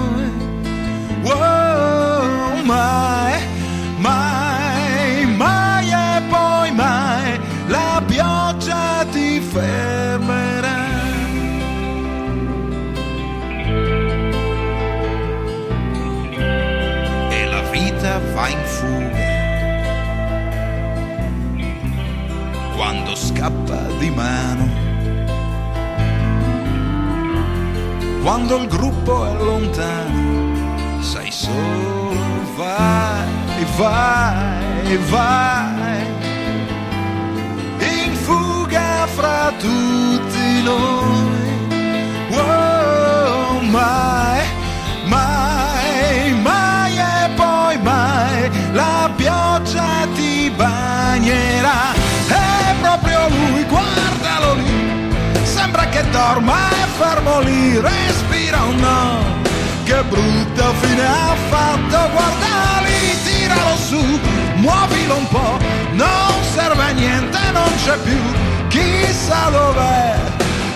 Oh, mai, mai, mai e poi mai la pioggia ti fermerà. E la vita va in fuga quando scappa di mano, quando il gruppo è lontano, sei solo, vai, vai, vai, in fuga fra tutti noi. Oh, mai, mai, mai e poi mai la pioggia ti bagnerà. È proprio lui, guardalo lì, sembra che dorma e fermo lì, respira o no, che brutta fine ha fatto, guarda lì, tiralo su, muovilo un po', non serve a niente, non c'è più, chissà dov'è,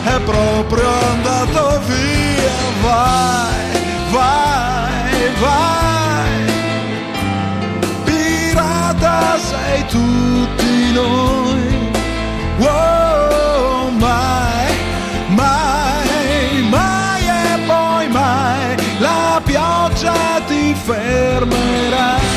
è proprio andato via, vai, vai, vai, pirata sei tutti noi, oh, mai, mai, mai e poi mai la pioggia ti fermerà.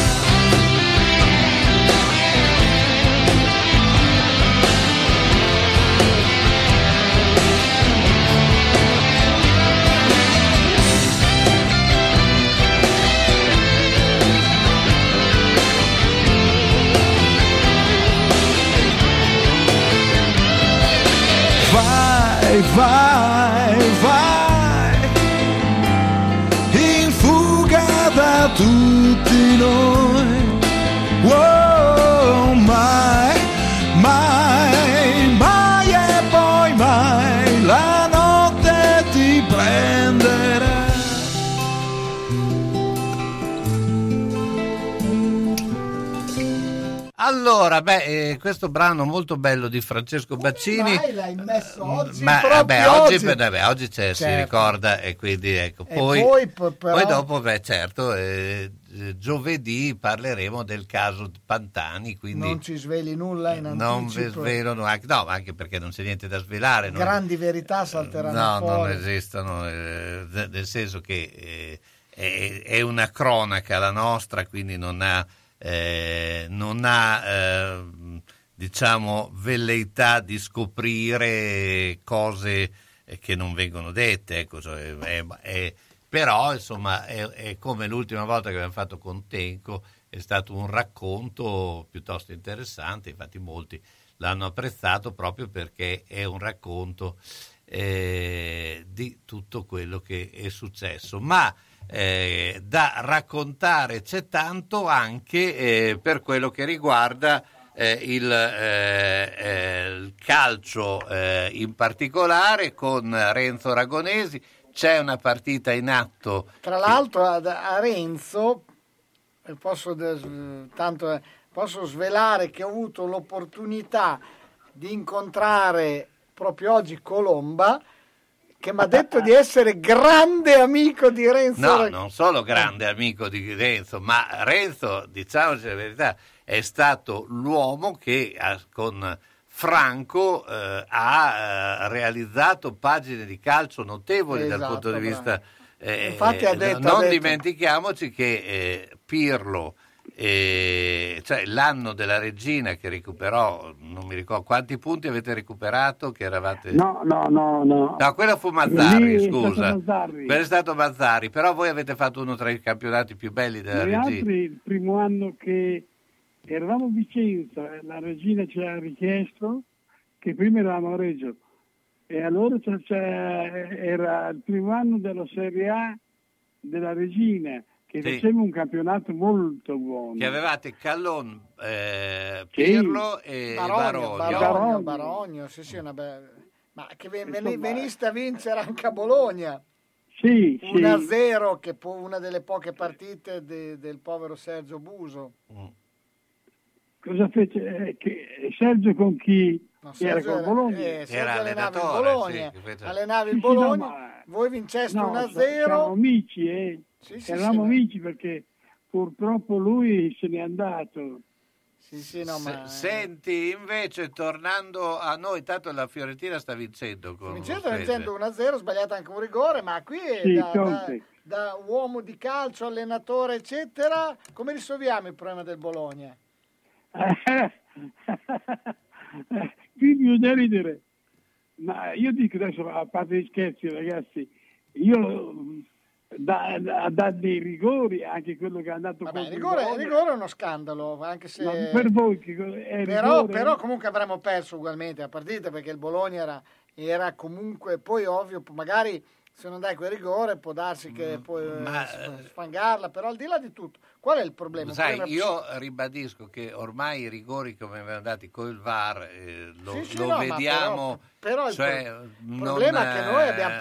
Vai, vai, vai, in fuga da tutti noi. Oh, mai, mai, mai e poi mai la notte ti prenderà. Allora, questo brano molto bello di Francesco Baccini. Come mai l'hai messo oggi? Oggi c'è, certo, si ricorda, e quindi ecco. Poi dopo, certo, giovedì parleremo del caso Pantani, quindi non ci sveli nulla in anticipo. Non svelo anche, no, anche perché non c'è niente da svelare. Grandi verità salteranno fuori. Non esistono, nel senso che è una cronaca la nostra, quindi non ha diciamo velleità di scoprire cose che non vengono dette, ecco, cioè, però insomma è come l'ultima volta che abbiamo fatto con Tenco, è stato un racconto piuttosto interessante, infatti molti l'hanno apprezzato proprio perché è un racconto di tutto quello che è successo, ma da raccontare c'è tanto anche per quello che riguarda il calcio, in particolare con Renzo Ragonesi. C'è una partita in atto, tra l'altro a Renzo posso svelare che ho avuto l'opportunità di incontrare proprio oggi Colomba, che mi ha detto di essere grande amico di Renzo. No, non solo grande amico di Renzo, ma Renzo, diciamoci la verità, è stato l'uomo che con Franco ha realizzato pagine di calcio notevoli, esatto, dal punto di vista... Infatti ha detto, non ha detto, dimentichiamoci che Pirlo, cioè l'anno della regina che recuperò, non mi ricordo quanti punti avete recuperato, che eravate... No, quello fu Mazzarri, scusa, quello è stato Mazzarri, però voi avete fatto uno tra i campionati più belli della regina. Altri, il primo anno che eravamo a Vicenza, la regina ci ha richiesto, che prima eravamo a Reggio, e allora era il primo anno della Serie A della regina, che sì, faceva un campionato molto buono. Che avevate Callon, Pirlo, sì, e Barogno. Sì, una bella... Ma che veniste a vincere anche a Bologna. Sì, 1-0, sì, che una delle poche partite del povero Sergio Buso. Cosa fece? Sergio con chi? No, Sergio era con Bologna. Era allenatore. Bologna. Sì, allenavi il Bologna. Sì, no, voi vinceste 1-0. Siamo amici, eh. Sì, eravamo amici, perché purtroppo lui se n'è andato. Senti, invece, tornando a noi, tanto la Fiorentina sta vincendo con vincendo 1-0, sbagliata anche un rigore, ma qui è da uomo di calcio, allenatore, eccetera, come risolviamo il problema del Bologna? Qui bisogna ridere, ma io dico adesso, a parte gli scherzi, ragazzi, io da dei rigori, anche quello che è andato con il rigore è uno scandalo, anche se per voi è però comunque avremmo perso ugualmente la partita, perché il Bologna era comunque, poi ovvio, magari se non dai quel rigore può darsi che puoi sfangarla, però al di là di tutto, qual è il problema? Sai, io ribadisco che ormai i rigori come vengono dati col VAR vediamo, però cioè, il problema è che noi abbiamo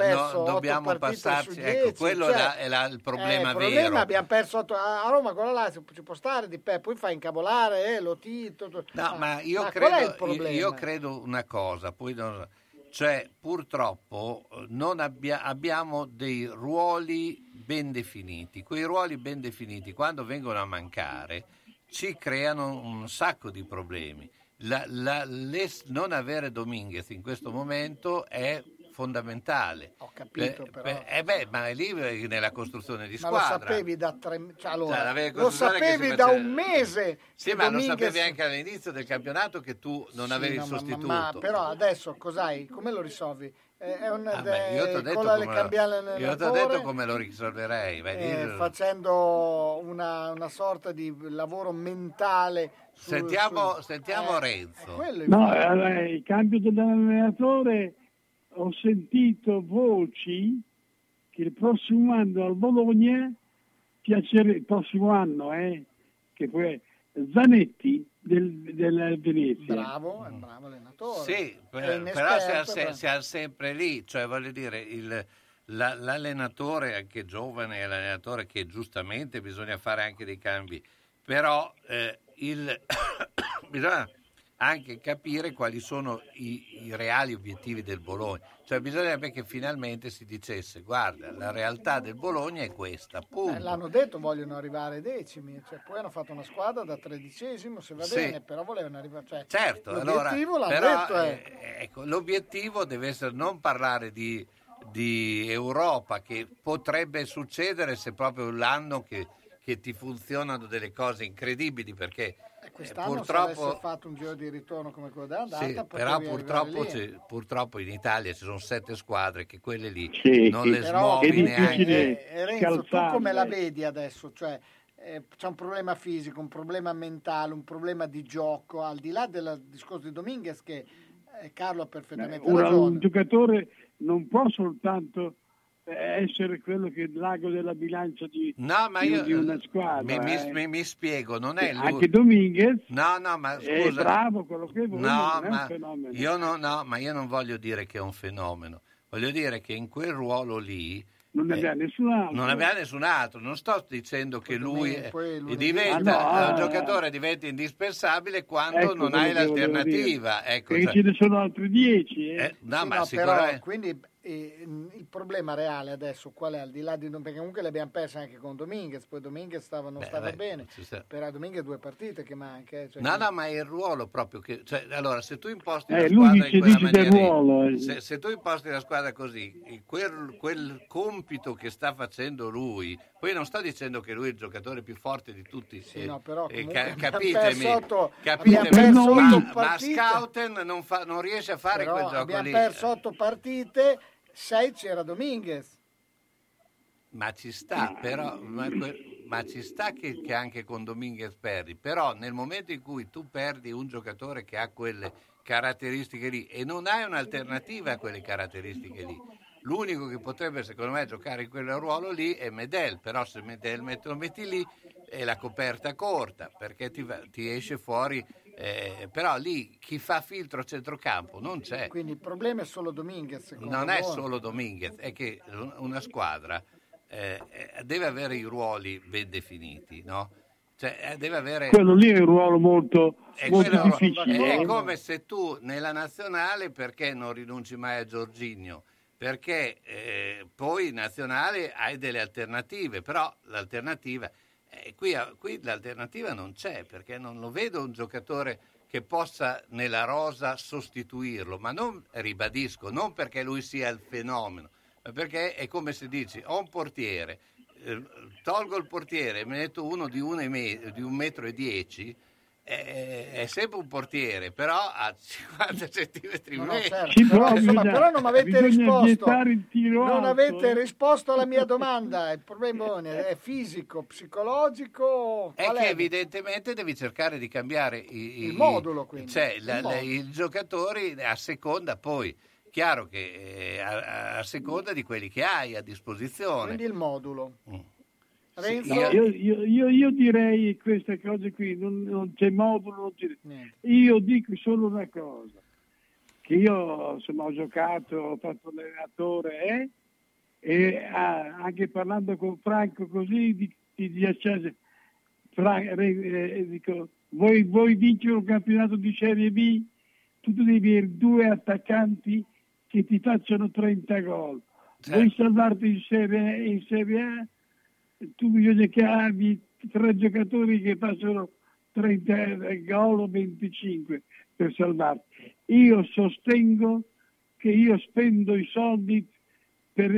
perso 8 partite su 10, ecco, quello è il problema vero. Il problema, abbiamo perso 8 a Roma con la Lazio, ci può stare, di poi fa incavolare ma io credo una cosa, poi non, cioè purtroppo non abbiamo dei ruoli ben definiti. Quei ruoli ben definiti, quando vengono a mancare, ci creano un sacco di problemi. Non avere Dominguez in questo momento è fondamentale. Ho capito, però. Ma è lì nella costruzione di squadra. Ma lo sapevi da un mese. Sì, ma Dominguez... lo sapevi anche all'inizio del campionato che tu non avevi il sostituto. Ma però adesso cos'hai? Come lo risolvi? Io ti ho detto come lo risolverei, facendo una sorta di lavoro mentale. Sentiamo Renzo. Il cambio dell'allenatore. Ho sentito voci che il prossimo anno al Bologna che poi Zanetti del Venezia. Bravo, è un bravo allenatore. Sì, però siamo sempre lì, cioè voglio dire, l'allenatore anche giovane, l'allenatore che giustamente bisogna fare anche dei cambi, però bisogna anche capire quali sono i reali obiettivi del Bologna, cioè bisognerebbe che finalmente si dicesse: guarda, la realtà del Bologna è questa, punto. L'hanno detto, vogliono arrivare ai decimi, cioè poi hanno fatto una squadra da 13º, se va bene, però volevano arrivare, cioè, certo, l'obiettivo, allora, l'obiettivo deve essere non parlare di Europa, che potrebbe succedere se proprio l'anno che ti funzionano delle cose incredibili, perché quest'anno purtroppo, se avesse fatto un giro di ritorno come quello dell'andata, però purtroppo in Italia ci sono 7 squadre che quelle lì non le smuovi neanche. Renzo, tu come la vedi adesso? Cioè, c'è un problema fisico, un problema mentale, un problema di gioco, al di là del discorso di Dominguez, che Carlo ha perfettamente ragione. Un giocatore non può soltanto essere quello che è l'ago della bilancia di una squadra. Mi spiego, non è lui. Anche Dominguez. No, ma scusa. È bravo quello che vuole, è un fenomeno. Io non voglio dire che è un fenomeno. Voglio dire che in quel ruolo lì non abbiamo nessun altro. Non sto dicendo che lui diventa un giocatore, diventa indispensabile quando non hai l'alternativa. Perché ce ne sono altri 10. Quindi E il problema reale adesso qual è? Al di là di, perché comunque le abbiamo perse anche con Dominguez, poi Dominguez non stava bene, però Dominguez due partite che manca, cioè ma è il ruolo proprio che, cioè, allora se tu imposti la squadra in quella maniera, se tu imposti la squadra così, quel compito che sta facendo lui, poi non sto dicendo che lui è il giocatore più forte di tutti, capitemi, ma Scouten non riesce a fare quel gioco lì. Abbiamo perso 8 partite, 6 c'era Dominguez. Ma ci sta, però, ma ci sta che anche con Dominguez perdi, però nel momento in cui tu perdi un giocatore che ha quelle caratteristiche lì e non hai un'alternativa a quelle caratteristiche lì, l'unico che potrebbe secondo me giocare in quel ruolo lì è Medel, però se Medel lo metti lì è la coperta corta, perché ti esce fuori, però lì chi fa filtro centrocampo non c'è. Quindi il problema è solo Dominguez, è solo Dominguez, è che una squadra deve avere i ruoli ben definiti, no? Cioè, deve avere... Quello lì è un ruolo molto difficile. È come se tu nella nazionale, perché non rinunci mai a Jorginho? Perché poi in nazionale hai delle alternative, però l'alternativa qui l'alternativa non c'è, perché non lo vedo un giocatore che possa nella rosa sostituirlo, ma non, ribadisco, non perché lui sia il fenomeno, ma perché è come se dici ho un portiere, tolgo il portiere e me ne metto uno di 1,10 metri, è sempre un portiere, però a 50 centimetri però non avete risposto, alla mia domanda. Il problema è fisico, psicologico, è che evidentemente devi cercare di cambiare il modulo, quindi. Cioè, i giocatori a seconda, poi chiaro che a seconda di quelli che hai a disposizione, quindi il modulo. Renzo? No, io direi queste cose qui, non c'è modulo, non c'è... Io dico solo una cosa, che io insomma ho giocato, ho fatto l'allenatore anche parlando con Franco così dico, voi vincere un campionato di Serie B, tu devi avere 2 attaccanti che ti facciano 30 gol, vuoi salvarti in Serie A, tu bisogna che abbi 3 giocatori che passano 30 gol o 25 per salvarti. Io sostengo che io spendo i soldi per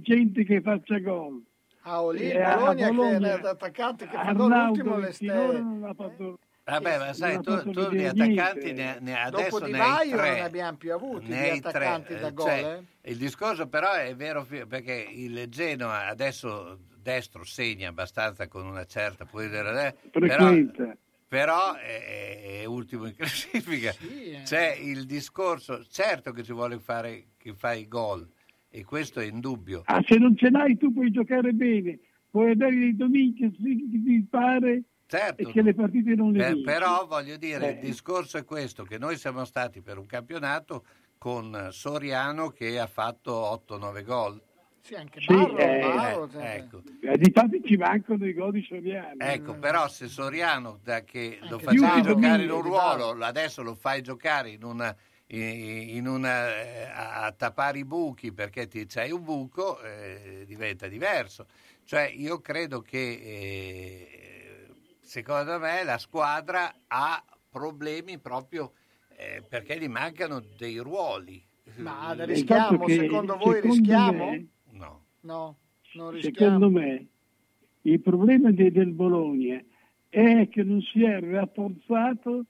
gente che faccia gol. Bologna che era attaccante che Arnaudo, fa l'ultimo l'esterno non ha fatto. Vabbè, ma sai, tu gli attaccanti adesso dopo Di Maio non abbiamo più avuti gli attaccanti da gol. Cioè, il discorso però è vero, perché il Genoa adesso destro segna abbastanza con una certa, poi però è ultimo in classifica. Sì, . C'è il discorso, certo che ci vuole fare che fai gol, e questo è indubbio. Se non ce l'hai tu puoi giocare bene, puoi avere dei domini di fare. Certo, che le partite non le vinci. Però voglio dire, il discorso è questo, che noi siamo stati per un campionato con Soriano che ha fatto 8-9 gol. Sì, anche Barro, ecco. Di tanti ci mancano i gol di Soriano. Ecco, però se Soriano che lo facevi giocare in un ruolo, adesso lo fai giocare in una a tappare i buchi, perché c'hai un buco, diventa diverso. Cioè io credo che secondo me la squadra ha problemi proprio perché gli mancano dei ruoli. Ma rischiamo, secondo voi rischiamo? No, non rischiamo. Secondo me il problema del Bologna è che non si è rafforzato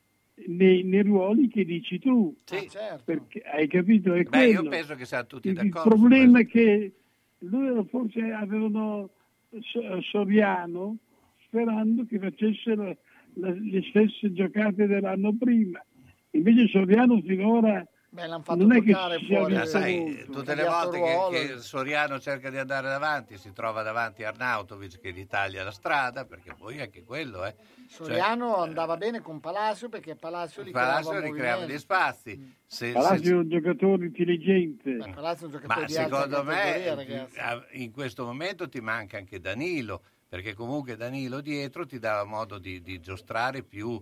nei ruoli che dici tu. Sì, certo. Perché, hai capito? È quello. Io penso che siamo tutti d'accordo. Il problema è che loro forse avevano Soriano sperando che facessero le stesse giocate dell'anno prima. Invece Soriano finora l'hanno fatto non è che fuori, sai, tutte le volte che Soriano cerca di andare davanti si trova davanti Arnautovic che gli taglia la strada, perché poi anche quello Soriano andava bene con Palacio, perché Palacio ricreava gli spazi. Palacio è un giocatore intelligente, ma secondo me in questo momento ti manca anche Danilo, perché comunque Danilo dietro ti dava modo di giostrare più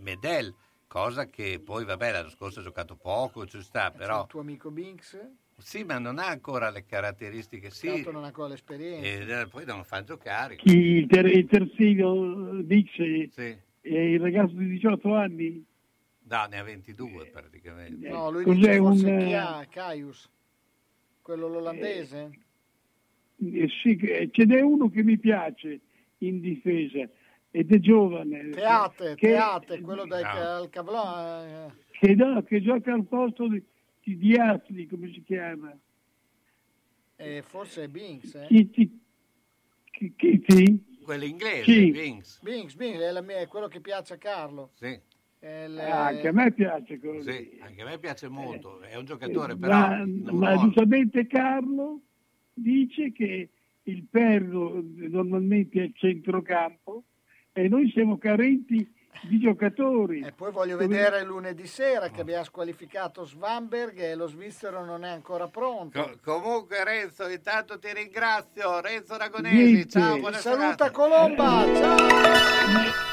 Medel, cosa che poi l'anno scorso ha giocato poco, ci sta, però. C'è il tuo amico Binks? Sì, ma non ha ancora le caratteristiche. Sì, non ha ancora l'esperienza. E poi non fa giocare. Il terzino dice sì. Il ragazzo di 18 anni? No, ne ha 22 praticamente. No, lui dice forse chi ha Caius, quello l'olandese? Sì, ce n'è uno che mi piace in difesa ed è giovane. Teate, quello dai Cavlò. Che gioca al posto di Diastri, come si chiama? Forse è Binks, Chi? Quello inglese, sì. Binks, è quello che piace a Carlo. Sì. Anche a me piace quello. Sì, anche a me piace molto, è un giocatore però... Ma giustamente Carlo dice che il perno normalmente è il centrocampo e noi siamo carenti di giocatori. E poi voglio vedere lunedì sera che abbiamo squalificato Svanberg e lo svizzero non è ancora pronto. Comunque Renzo, intanto ti ringrazio. Renzo Ragonesi, dite. Ciao, buona serata. Saluta Colomba, ciao.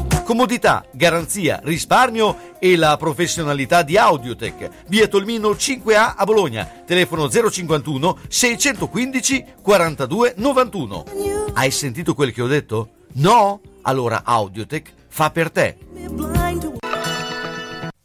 Comodità, garanzia, risparmio e la professionalità di Audiotech. Via Tolmino 5A a Bologna. Telefono 051 615 42 91. Hai sentito quel che ho detto? No? Allora Audiotech fa per te.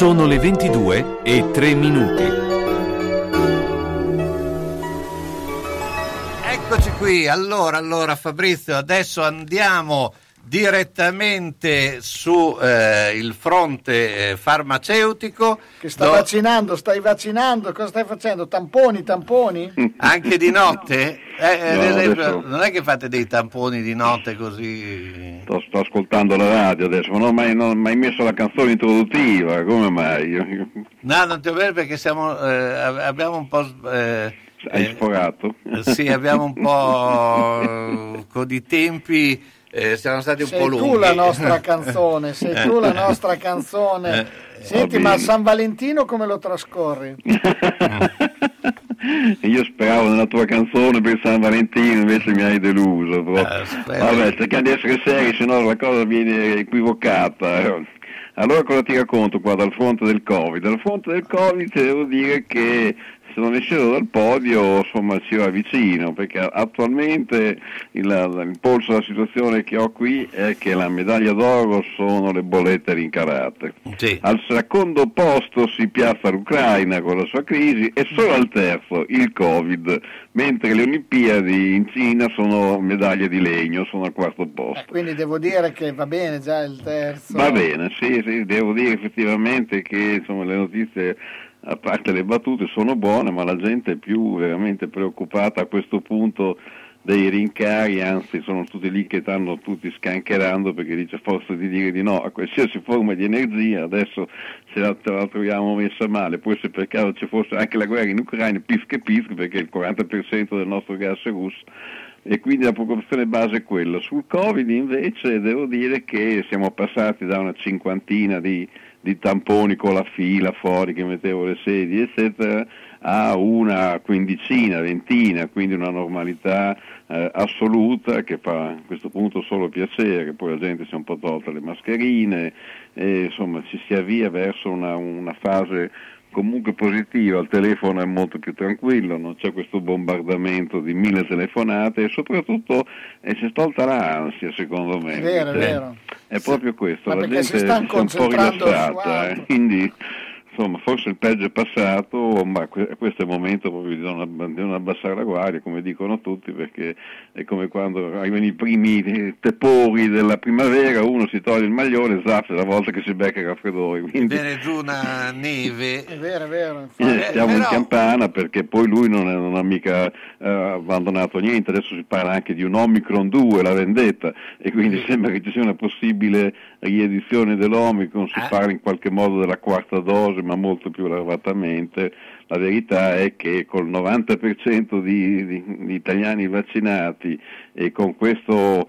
Sono le 22:03. Eccoci qui, allora Fabrizio, adesso andiamo direttamente su il fronte farmaceutico. Che sta vaccinando, stai vaccinando, cosa stai facendo? Tamponi? Anche di notte? No, adesso... Non è che fate dei tamponi di notte così? Sto ascoltando la radio adesso, ma non ho mai messo la canzone introduttiva, come mai? No, non ti ho detto perché siamo, abbiamo un po'... Hai sfogato? Sì, abbiamo un po' con i tempi... siamo stati un po' lunghi. Sei tu la nostra canzone. Senti, ma San Valentino come lo trascorri? Io speravo nella tua canzone per San Valentino, invece mi hai deluso. Vabbè, cerchiamo di essere seri, sennò la cosa viene equivocata. Allora cosa ti racconto qua dal fronte del Covid? Dal fronte del Covid devo dire che se non escevo dal podio, insomma, ci va vicino, perché attualmente il polso della situazione che ho qui è che la medaglia d'oro sono le bollette rincarate. Sì. Al secondo posto si piazza l'Ucraina con la sua crisi e solo al terzo il Covid, mentre le Olimpiadi in Cina sono medaglie di legno, sono al quarto posto. Quindi devo dire che va bene già il terzo. Va bene, sì, devo dire effettivamente che insomma le notizie, a parte le battute, sono buone, ma la gente è più veramente preoccupata a questo punto dei rincari, anzi sono tutti lì che stanno tutti scancherando, perché dice forza di dire di no a qualsiasi forma di energia, adesso ce la troviamo messa male. Poi se per caso ci fosse anche la guerra in Ucraina, pif, perché il 40% del nostro gas è russo, e quindi la preoccupazione base è quella. Sul Covid invece devo dire che siamo passati da una cinquantina di tamponi con la fila fuori che mettevo le sedie eccetera a una quindicina, ventina, quindi una normalità assoluta che fa a questo punto solo piacere. Poi la gente si è un po' tolta le mascherine e insomma ci si avvia verso una fase comunque positiva. Il telefono è molto più tranquillo, non c'è questo bombardamento di 1000 telefonate e soprattutto si è tolta l'ansia, secondo me. È vero. È proprio questo, la gente si è un po' rilassata, quindi insomma forse il peggio è passato, ma questo è il momento proprio di non abbassare la guardia, come dicono tutti, perché è come quando arrivano i primi tepori della primavera, uno si toglie il maglione, zaff, la volta che si becca il raffreddore, quindi viene giù una neve. È vero. Siamo in campana, perché poi lui non ha mica abbandonato niente. Adesso si parla anche di un Omicron 2, la vendetta, e quindi sembra che ci sia una possibile riedizione dell'Omicron, si parla in qualche modo della quarta dose, ma molto più larvatamente. La verità è che col 90% di italiani vaccinati e con questo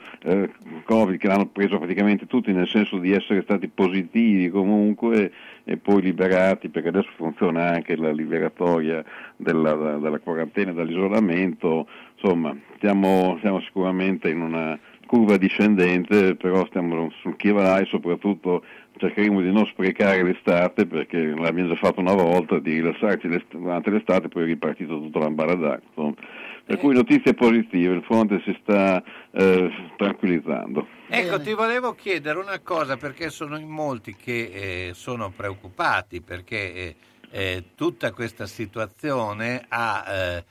Covid che l'hanno preso praticamente tutti, nel senso di essere stati positivi comunque e poi liberati, perché adesso funziona anche la liberatoria della quarantena, dall'isolamento, insomma siamo sicuramente in una curva discendente, però stiamo sul chi va là e soprattutto cercheremo di non sprecare l'estate, perché l'abbiamo già fatto una volta, di rilassarci durante l'estate, poi è ripartito tutto l'ambaradacco. Per cui notizie positive, il fronte si sta tranquillizzando. Ecco, ti volevo chiedere una cosa, perché sono in molti che sono preoccupati, perché tutta questa situazione ha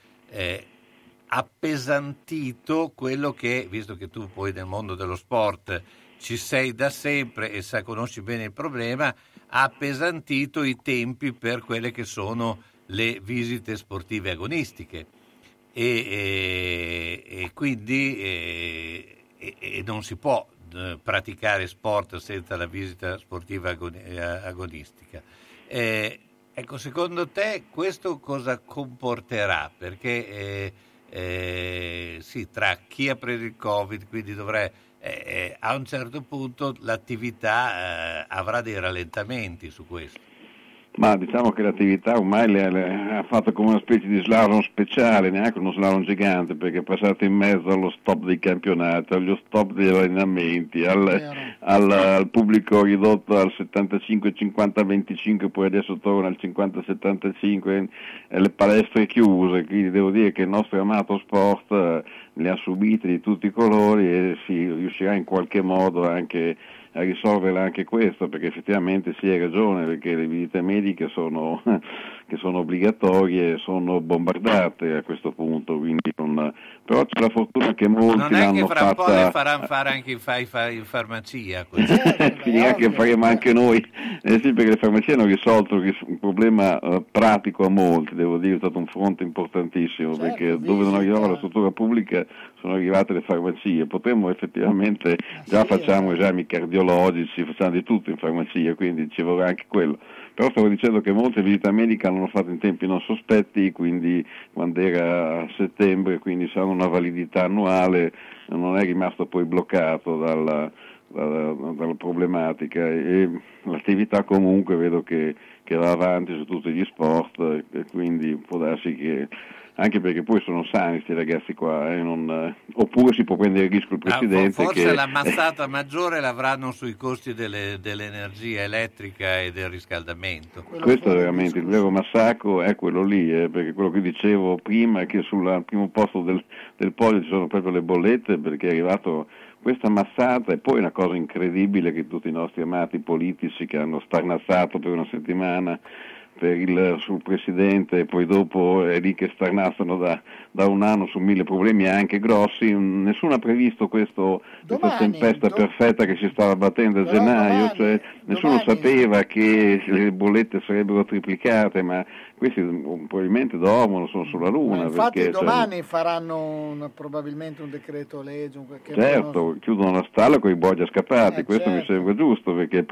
appesantito quello che, visto che tu poi nel mondo dello sport ci sei da sempre e conosci bene il problema, ha appesantito i tempi per quelle che sono le visite sportive agonistiche e quindi e non si può praticare sport senza la visita sportiva agonistica. Ecco, secondo te questo cosa comporterà? Perché sì, tra chi ha preso il Covid, quindi dovrà a un certo punto l'attività avrà dei rallentamenti su questo. Ma diciamo che l'attività ormai ha fatto come una specie di slalom speciale, neanche uno slalom gigante, perché è passato in mezzo allo stop dei campionati, allo stop degli allenamenti, al pubblico ridotto al 75-50-25, poi adesso torna al 50-75, le palestre chiuse, quindi devo dire che il nostro amato sport le ha subite di tutti i colori e si riuscirà in qualche modo anche a risolverla anche questo, perché effettivamente si ha ragione, perché le visite mediche che sono obbligatorie sono bombardate a questo punto, quindi però c'è la fortuna che molti l'hanno fatta. Non è che fra un po' le faranno fare anche in farmacia finirà che faremo anche noi, sì, perché le farmacie hanno risolto un problema pratico a molti, devo dire, è stato un fronte importantissimo, certo, perché dove non arrivava la struttura pubblica sono arrivate le farmacie. Potremmo effettivamente facciamo esami cardiologici, facciamo di tutto in farmacia, quindi ci vorrà anche quello. Però stavo dicendo che molte visite mediche l'hanno fatto in tempi non sospetti, quindi quando era a settembre, quindi hanno una validità annuale, non è rimasto poi bloccato dalla problematica, e l'attività comunque vedo che va avanti su tutti gli sport, e quindi può darsi che, anche perché poi sono sani questi ragazzi qua, oppure si può prendere il rischio il Presidente. Forse che la mazzata maggiore l'avranno sui costi dell'energia elettrica e del riscaldamento. Questo è veramente il vero massacro, è quello lì, perché quello che dicevo prima è che sul primo posto del podio ci sono proprio le bollette, perché è arrivato questa massata. E poi una cosa incredibile che tutti i nostri amati politici che hanno starnazzato per una settimana per il sul presidente, e poi dopo è lì che starnassano da un anno su 1000 problemi anche grossi. Nessuno ha previsto questa tempesta perfetta che si stava abbattendo a gennaio, cioè nessuno sapeva che le bollette sarebbero triplicate, ma questi probabilmente dormono, sono sulla luna. Infatti perché, domani faranno probabilmente un decreto legge. Chiudono la stalla con i boia scappati, questo mi sembra giusto, perché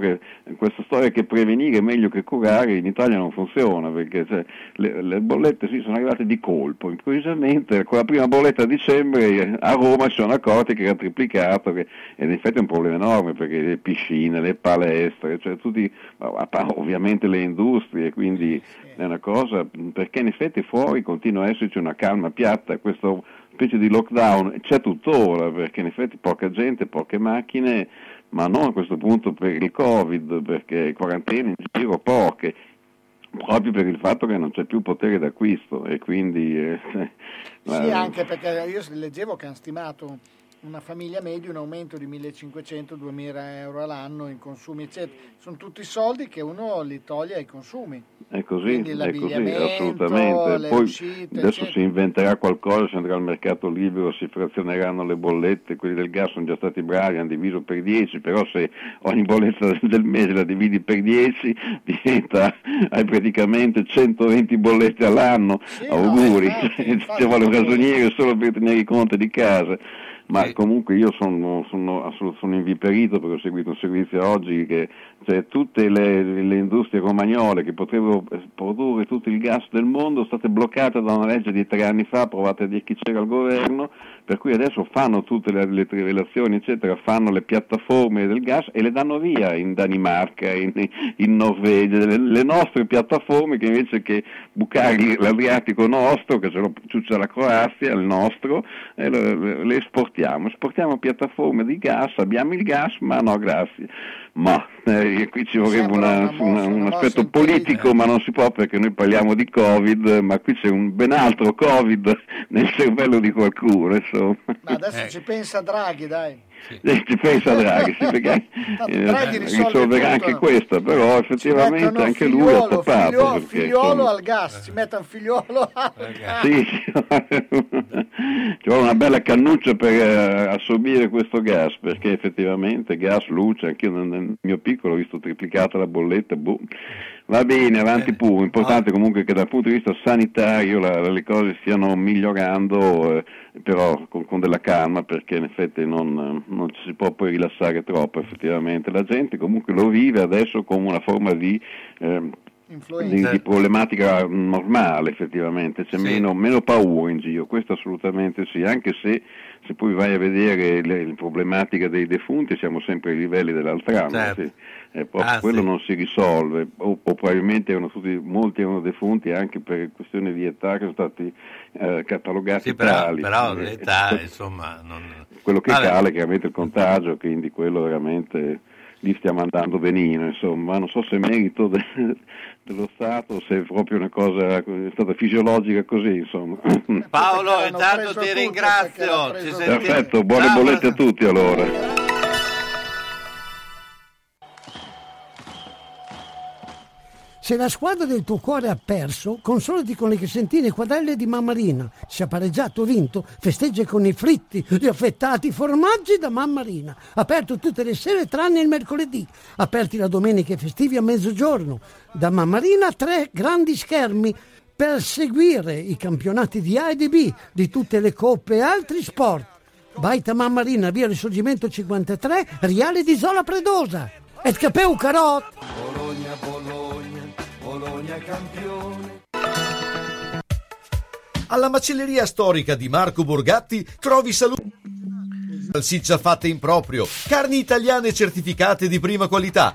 questa storia che prevenire è meglio che curare in Italia non funziona, perché le bollette sono arrivate di colpo, improvvisamente con la prima bolletta a dicembre a Roma si sono accorti che era triplicato, che in effetti è un problema enorme, perché le piscine, le palestre, cioè tutti, ovviamente le industrie, quindi è una cosa, perché in effetti fuori continua a esserci una calma piatta, questa specie di lockdown c'è tuttora, perché in effetti poca gente, poche macchine, ma non a questo punto per il Covid, perché quarantene in giro poche, proprio per il fatto che non c'è più potere d'acquisto e quindi... anche perché io leggevo che hanno stimato una famiglia media un aumento di 1.500-2.000 euro all'anno in consumi, eccetera. Sono tutti soldi che uno li toglie ai consumi. È così, assolutamente. Poi uscite, adesso si inventerà qualcosa, si andrà al mercato libero, si frazioneranno le bollette, quelli del gas sono già stati bravi, hanno diviso per 10, però se ogni bolletta del mese la dividi per 10 hai praticamente 120 bollette all'anno, auguri, ci vuole un ragioniere solo per tenere i conti di casa. Ma comunque io sono inviperito, perché ho seguito un servizio oggi che tutte le industrie romagnole che potrebbero produrre tutto il gas del mondo sono state bloccate da una legge di 3 anni fa approvata da chi c'era al governo, per cui adesso fanno tutte le trivellazioni eccetera, fanno le piattaforme del gas e le danno via in Danimarca, in Norvegia, le nostre piattaforme che invece che bucare l'Adriatico nostro, che se lo ciuccia la Croazia, il nostro, le esportiamo piattaforme di gas, abbiamo il gas, ma no grazie. Ma qui ci vorrebbe un aspetto politico, ma non si può, perché noi parliamo di Covid, ma qui c'è un ben altro Covid nel cervello di qualcuno, insomma. Ma adesso ci pensa Draghi, dai. Ci pensa Draghi, sì, perché Draghi risolverà anche questo, però effettivamente anche lui ha tappato. Figliolo al gas, ci metta un figliolo al gas. Sì, ci vuole una bella cannuccia per assorbire questo gas, perché effettivamente gas, luce, anche io nel mio piccolo ho visto triplicata la bolletta, Va bene, avanti pure, importante comunque che dal punto di vista sanitario le cose stiano migliorando, però con della calma, perché in effetti non ci si può poi rilassare troppo, effettivamente la gente comunque lo vive adesso come una forma di problematica normale, effettivamente c'è meno paura in giro, questo assolutamente sì, anche se poi vai a vedere le problematiche dei defunti siamo sempre ai livelli dell'altro anno, quello non si risolve, o probabilmente molti erano defunti anche per questioni di età che sono stati catalogati tali, però l'età insomma non... quello che cala è chiaramente il contagio, quindi quello veramente lì stiamo andando benino, insomma, non so se è merito dello Stato, se è proprio una cosa è stata fisiologica così, insomma. Paolo, intanto ti ringrazio. Perfetto, buone bollette a tutti allora. Se la squadra del tuo cuore ha perso, consolati con le crescentine e quadrelle di Mamma Rina. Se ha pareggiato o vinto, festeggia con i fritti, gli affettati formaggi da Mamma Rina. Aperto tutte le sere tranne il mercoledì. Aperti la domenica e festivi a mezzogiorno. Da Mamma Rina 3 grandi schermi per seguire i campionati di A e di B, di tutte le coppe e altri sport. Baita Mamma Rina, via Risorgimento 53, Riale di Zola Predosa. Et capeu carot! Bologna, Bologna. Bologna campione. Alla macelleria storica di Marco Borgatti trovi salsiccia fatta in proprio, carni italiane certificate di prima qualità,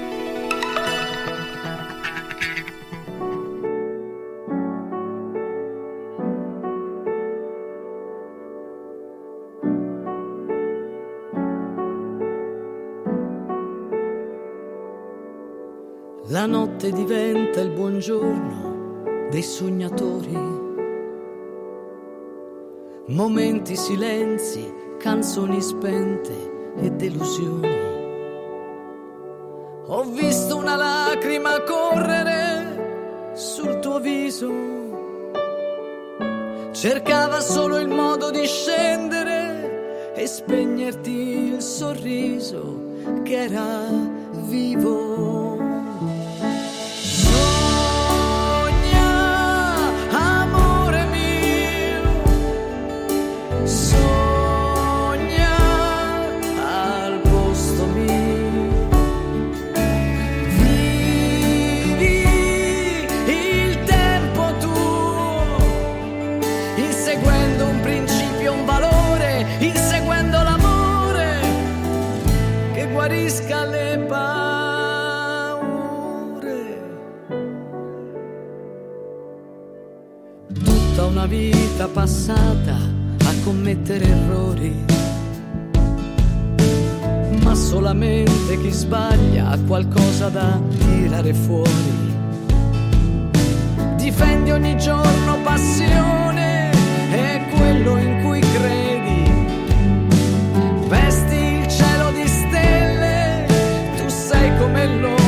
La notte diventa il buongiorno dei sognatori, momenti, silenzi, canzoni spente e delusioni. Ho visto una lacrima correre sul tuo viso, cercava solo il modo di scendere e spegnerti il sorriso che era vivo. Una vita passata a commettere errori, ma solamente chi sbaglia ha qualcosa da tirare fuori. Difendi ogni giorno passione e quello in cui credi, vesti il cielo di stelle, tu sei come loro.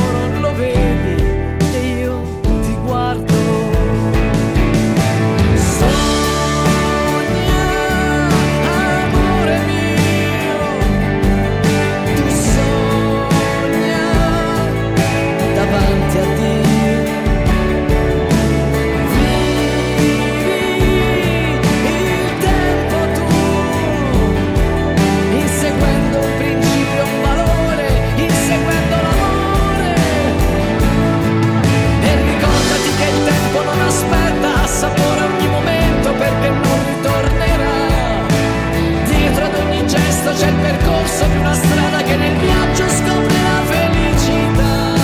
C'è il percorso di una strada che nel viaggio scopre la felicità.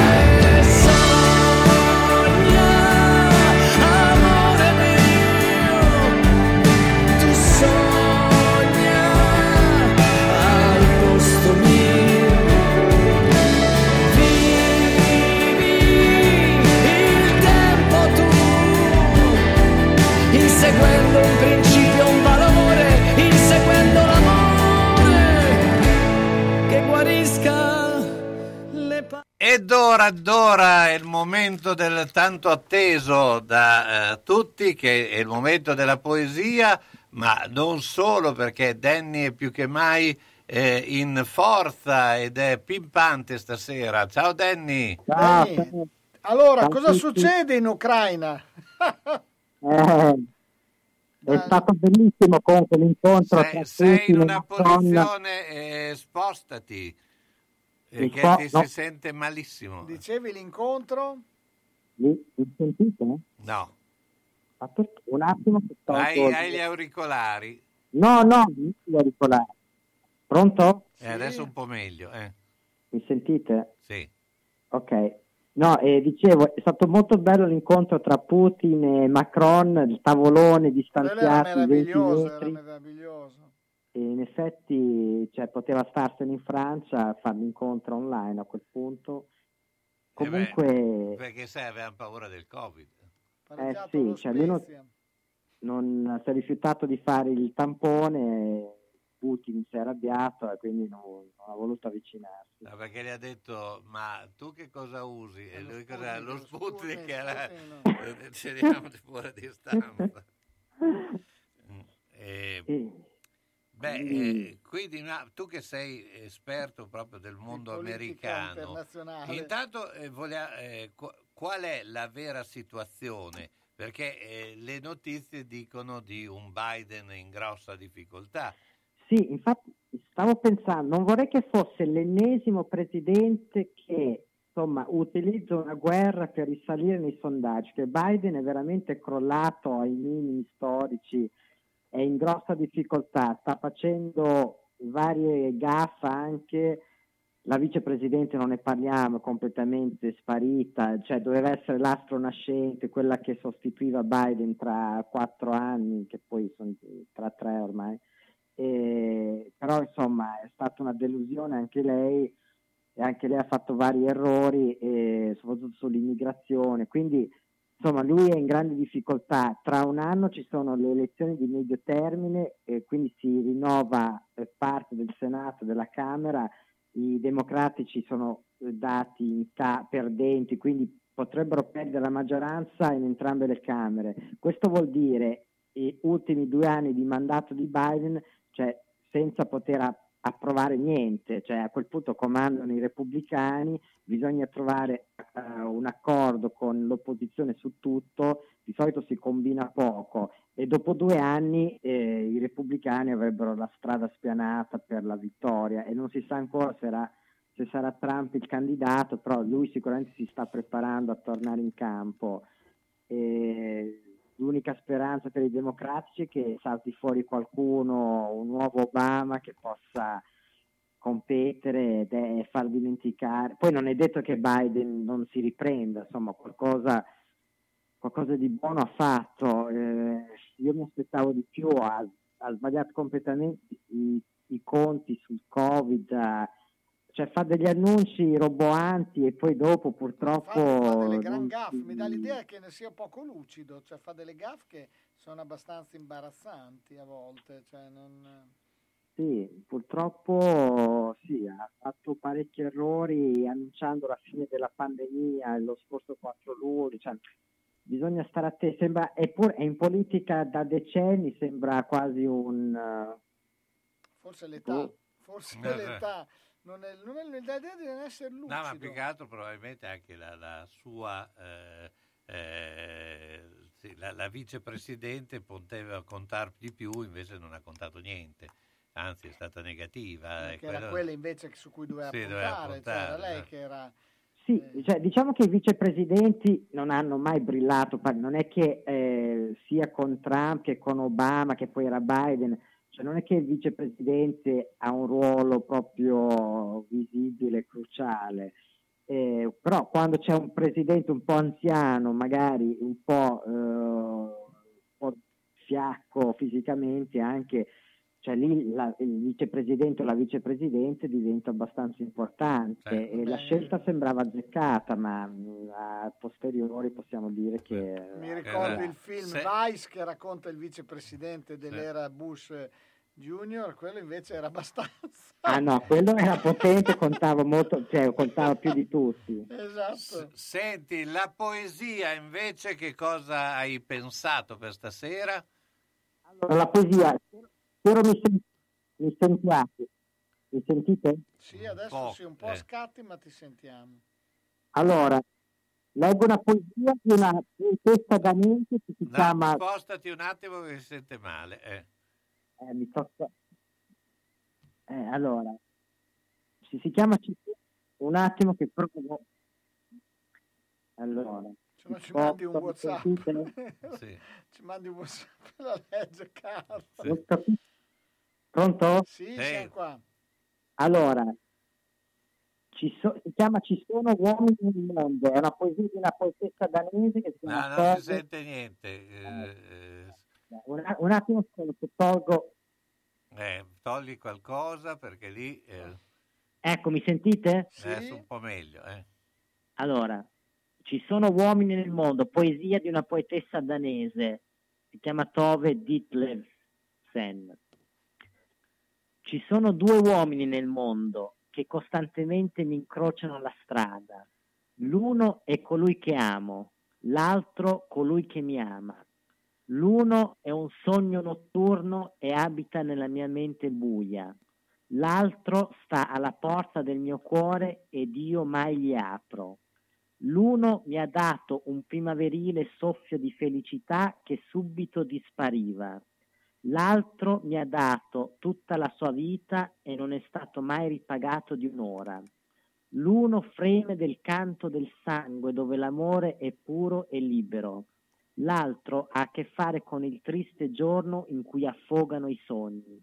E sogna, amore mio, tu sogna al posto mio. Vivi il tempo tu, inseguendo un principio, un valore, inseguendo l'amore che guarisca le paure. Ed ora è il momento del tanto atteso da tutti, che è il momento della poesia, ma non solo, perché Danny è più che mai in forza ed è pimpante stasera. Ciao Danny. Ciao. Allora, ciao, cosa succede in Ucraina? È stato bellissimo comunque l'incontro. Sei in una posizione, spostati, che ti si sente malissimo. Dicevi l'incontro? Mi sentite? No. Aspetta un attimo che sto... Hai gli auricolari? No, gli auricolari. Pronto? Adesso un po' meglio. Mi sentite? Sì. Ok. No, dicevo, è stato molto bello l'incontro tra Putin e Macron, il tavolone distanziato. Era meraviglioso, 20 metri. Era meraviglioso. E in effetti, cioè, poteva starsene in Francia a fare l'incontro online a quel punto. Comunque... perché sai, avevano paura del Covid. Sì, cioè lui non si è rifiutato di fare il tampone, Putin si è arrabbiato e quindi non ha voluto avvicinarsi. No, perché gli ha detto, ma tu che cosa usi? E lui cosa? Lo Sputnik che era... C'eravamo fuori di stampa. Quindi tu che sei esperto proprio del mondo americano, intanto qual è la vera situazione? Perché le notizie dicono di un Biden in grossa difficoltà. Sì, infatti stavo pensando, non vorrei che fosse l'ennesimo presidente che insomma utilizza una guerra per risalire nei sondaggi, che Biden è veramente crollato ai minimi storici, è in grossa difficoltà, sta facendo varie gaffe anche, la vicepresidente non ne parliamo, completamente sparita, cioè doveva essere l'astro nascente, quella che sostituiva Biden tra 4 anni, che poi sono tra 3 ormai, però insomma è stata una delusione anche lei, e anche lei ha fatto vari errori, soprattutto sull'immigrazione, quindi... Insomma, lui è in grande difficoltà. Tra un anno ci sono le elezioni di medio termine e quindi si rinnova parte del Senato, della Camera. I democratici sono dati perdenti, quindi potrebbero perdere la maggioranza in entrambe le Camere. Questo vuol dire gli ultimi 2 anni di mandato di Biden, cioè senza poter approvare niente, cioè a quel punto comandano i repubblicani, bisogna trovare un accordo con l'opposizione su tutto, di solito si combina poco e dopo 2 anni i repubblicani avrebbero la strada spianata per la vittoria e non si sa ancora se sarà Trump il candidato, però lui sicuramente si sta preparando a tornare in campo. L'unica speranza per i democratici è che salti fuori qualcuno, un nuovo Obama che possa competere e far dimenticare. Poi non è detto che Biden non si riprenda, insomma qualcosa di buono ha fatto. Io mi aspettavo di più, ha sbagliato completamente i conti sul Covid, cioè fa degli annunci roboanti e poi dopo purtroppo fa delle gran gaffe, mi dà l'idea che ne sia poco lucido, cioè fa delle gaffe che sono abbastanza imbarazzanti a volte, cioè non... Sì, purtroppo sì, ha fatto parecchi errori annunciando la fine della pandemia lo scorso 4 luglio, cioè bisogna stare attenti, sembra, eppure è in politica da decenni, sembra quasi un forse l'età. Non è l'idea di non essere lucido. No, ma più che altro probabilmente anche la sua la vicepresidente poteva contar di più, invece non ha contato niente, anzi è stata negativa. Che era quella invece su cui doveva puntare. Cioè era lei che era... Sì, cioè, diciamo che i vicepresidenti non hanno mai brillato, non è che sia con Trump che con Obama, che poi era Biden... Cioè non è che il vicepresidente ha un ruolo proprio visibile, cruciale, però quando c'è un presidente un po' anziano, magari un po' fiacco fisicamente anche, cioè lì il vicepresidente o la vicepresidente diventa abbastanza importante, certo. E la scelta sembrava azzeccata, ma a posteriori possiamo dire che... Mi ricordo il film Vice che racconta il vicepresidente dell'era Bush Junior, quello invece era abbastanza... Ah no, quello era potente, contava molto, cioè contava più di tutti. Esatto. Senti, la poesia invece che cosa hai pensato per stasera? Allora, la poesia... Mi sentite? Sì, adesso un po' scatti, ma ti sentiamo. Allora, leggo una poesia di una poetessa danese che si chiama... Spostati un attimo che si sente male. Mi tocca... allora, si chiama... Un attimo che provo... Allora, ma ci mandi un WhatsApp. Sì. Ci mandi un WhatsApp per la legge, Carlo. Sì. Pronto? Sì, siamo qua. Allora, si chiama Ci sono uomini nel mondo, è una poesia di una poetessa danese che si chiama... No, non si sente niente. Un attimo che tolgo... togli qualcosa perché lì... Ecco, mi sentite? Sì. Adesso un po' meglio. Allora, Ci sono uomini nel mondo, poesia di una poetessa danese, si chiama Tove Ditlevsen. Ci sono due uomini nel mondo che costantemente mi incrociano alla strada. L'uno è colui che amo, l'altro colui che mi ama. L'uno è un sogno notturno e abita nella mia mente buia. L'altro sta alla porta del mio cuore ed io mai gli apro. L'uno mi ha dato un primaverile soffio di felicità che subito dispariva. L'altro mi ha dato tutta la sua vita e non è stato mai ripagato di un'ora. L'uno freme del canto del sangue dove l'amore è puro e libero. L'altro ha a che fare con il triste giorno in cui affogano i sogni.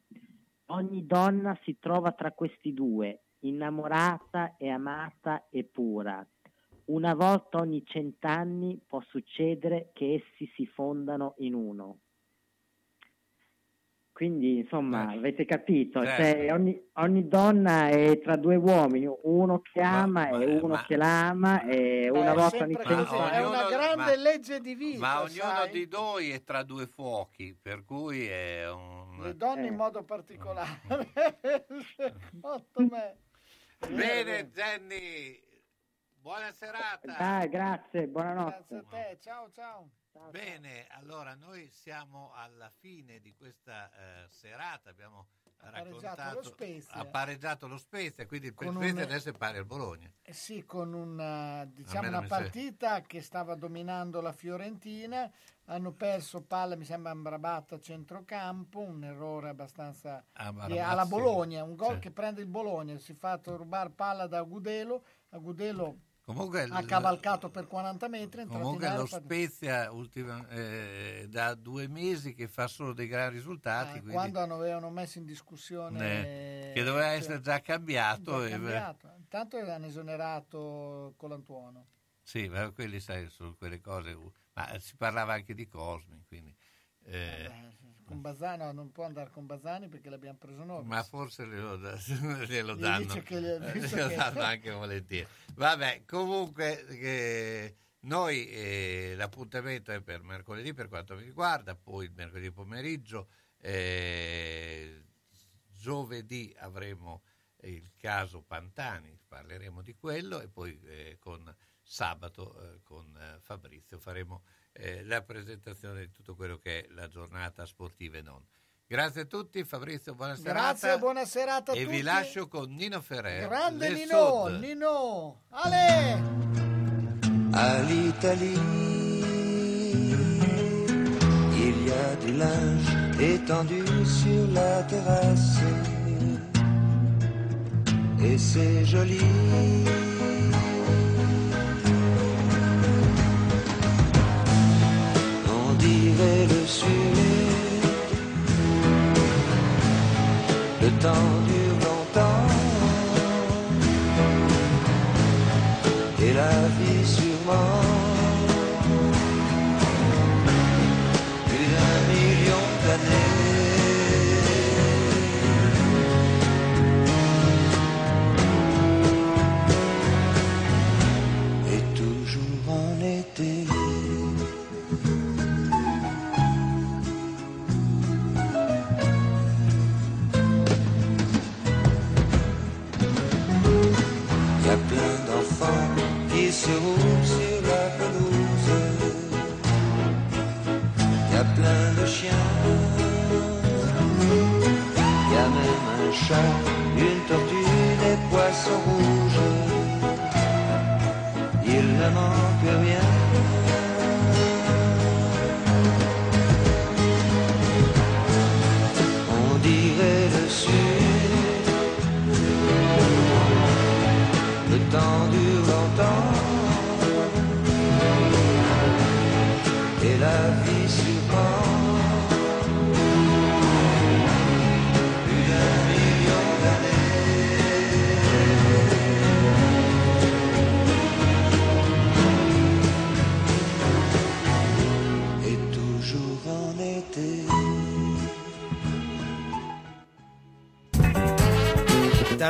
Ogni donna si trova tra questi due, innamorata e amata e pura. Una volta ogni 100 anni può succedere che essi si fondano in uno. Quindi, insomma, avete capito, cioè, ogni donna è tra due uomini, uno che ama e uno che la ama, e una volta ogni tanto. È una grande legge di vita. Ma ognuno di noi è tra due fuochi, per cui è un... Le donne in modo particolare, secondo me. Bene, Jenny, buona serata. Grazie, buonanotte. Grazie a te, ciao, ciao. Bene, allora noi siamo alla fine di questa serata, abbiamo pareggiato lo Spezia, quindi il Spezia adesso è pari al Bologna. Sì, con una partita che stava dominando la Fiorentina, hanno perso palla, mi sembra Amrabat a centrocampo, un errore abbastanza alla Bologna, un gol che prende il Bologna, si fa rubare palla da Gudelo, a Gudelo comunque ha cavalcato per 40 metri. Comunque lo Spezia da 2 mesi che fa solo dei gran risultati, quando avevano messo in discussione che doveva essere già cambiato, intanto l'hanno esonerato Colantuono. Sì, ma quelli sono quelle cose, ma si parlava anche di Cosmi, quindi con Bazzano non può andare con Bazzani perché l'abbiamo preso noi, ma forse glielo danno, danno anche volentieri. Vabbè, comunque noi l'appuntamento è per mercoledì per quanto mi riguarda, poi mercoledì pomeriggio, giovedì avremo il caso Pantani, parleremo di quello, e poi con sabato con Fabrizio faremo la presentazione di tutto quello che è la giornata sportiva e non. Grazie a tutti, Fabrizio, buona serata. Grazie, buona serata a tutti. E vi lascio con Nino Ferrer. Grande Nino! Ale! All'Italie, il y a du linge étendu sur la terrasse, et c'est joli. Le sud, le temps dure longtemps, et la vie sûrement plus d'1 million d'années, et toujours en été. Qui se roule sur la pelouse, y a plein de chiens, y a même un chat, une tortue, des poissons rouges, il ne manque rien. On dirait le sud, le temps dure longtemps. Da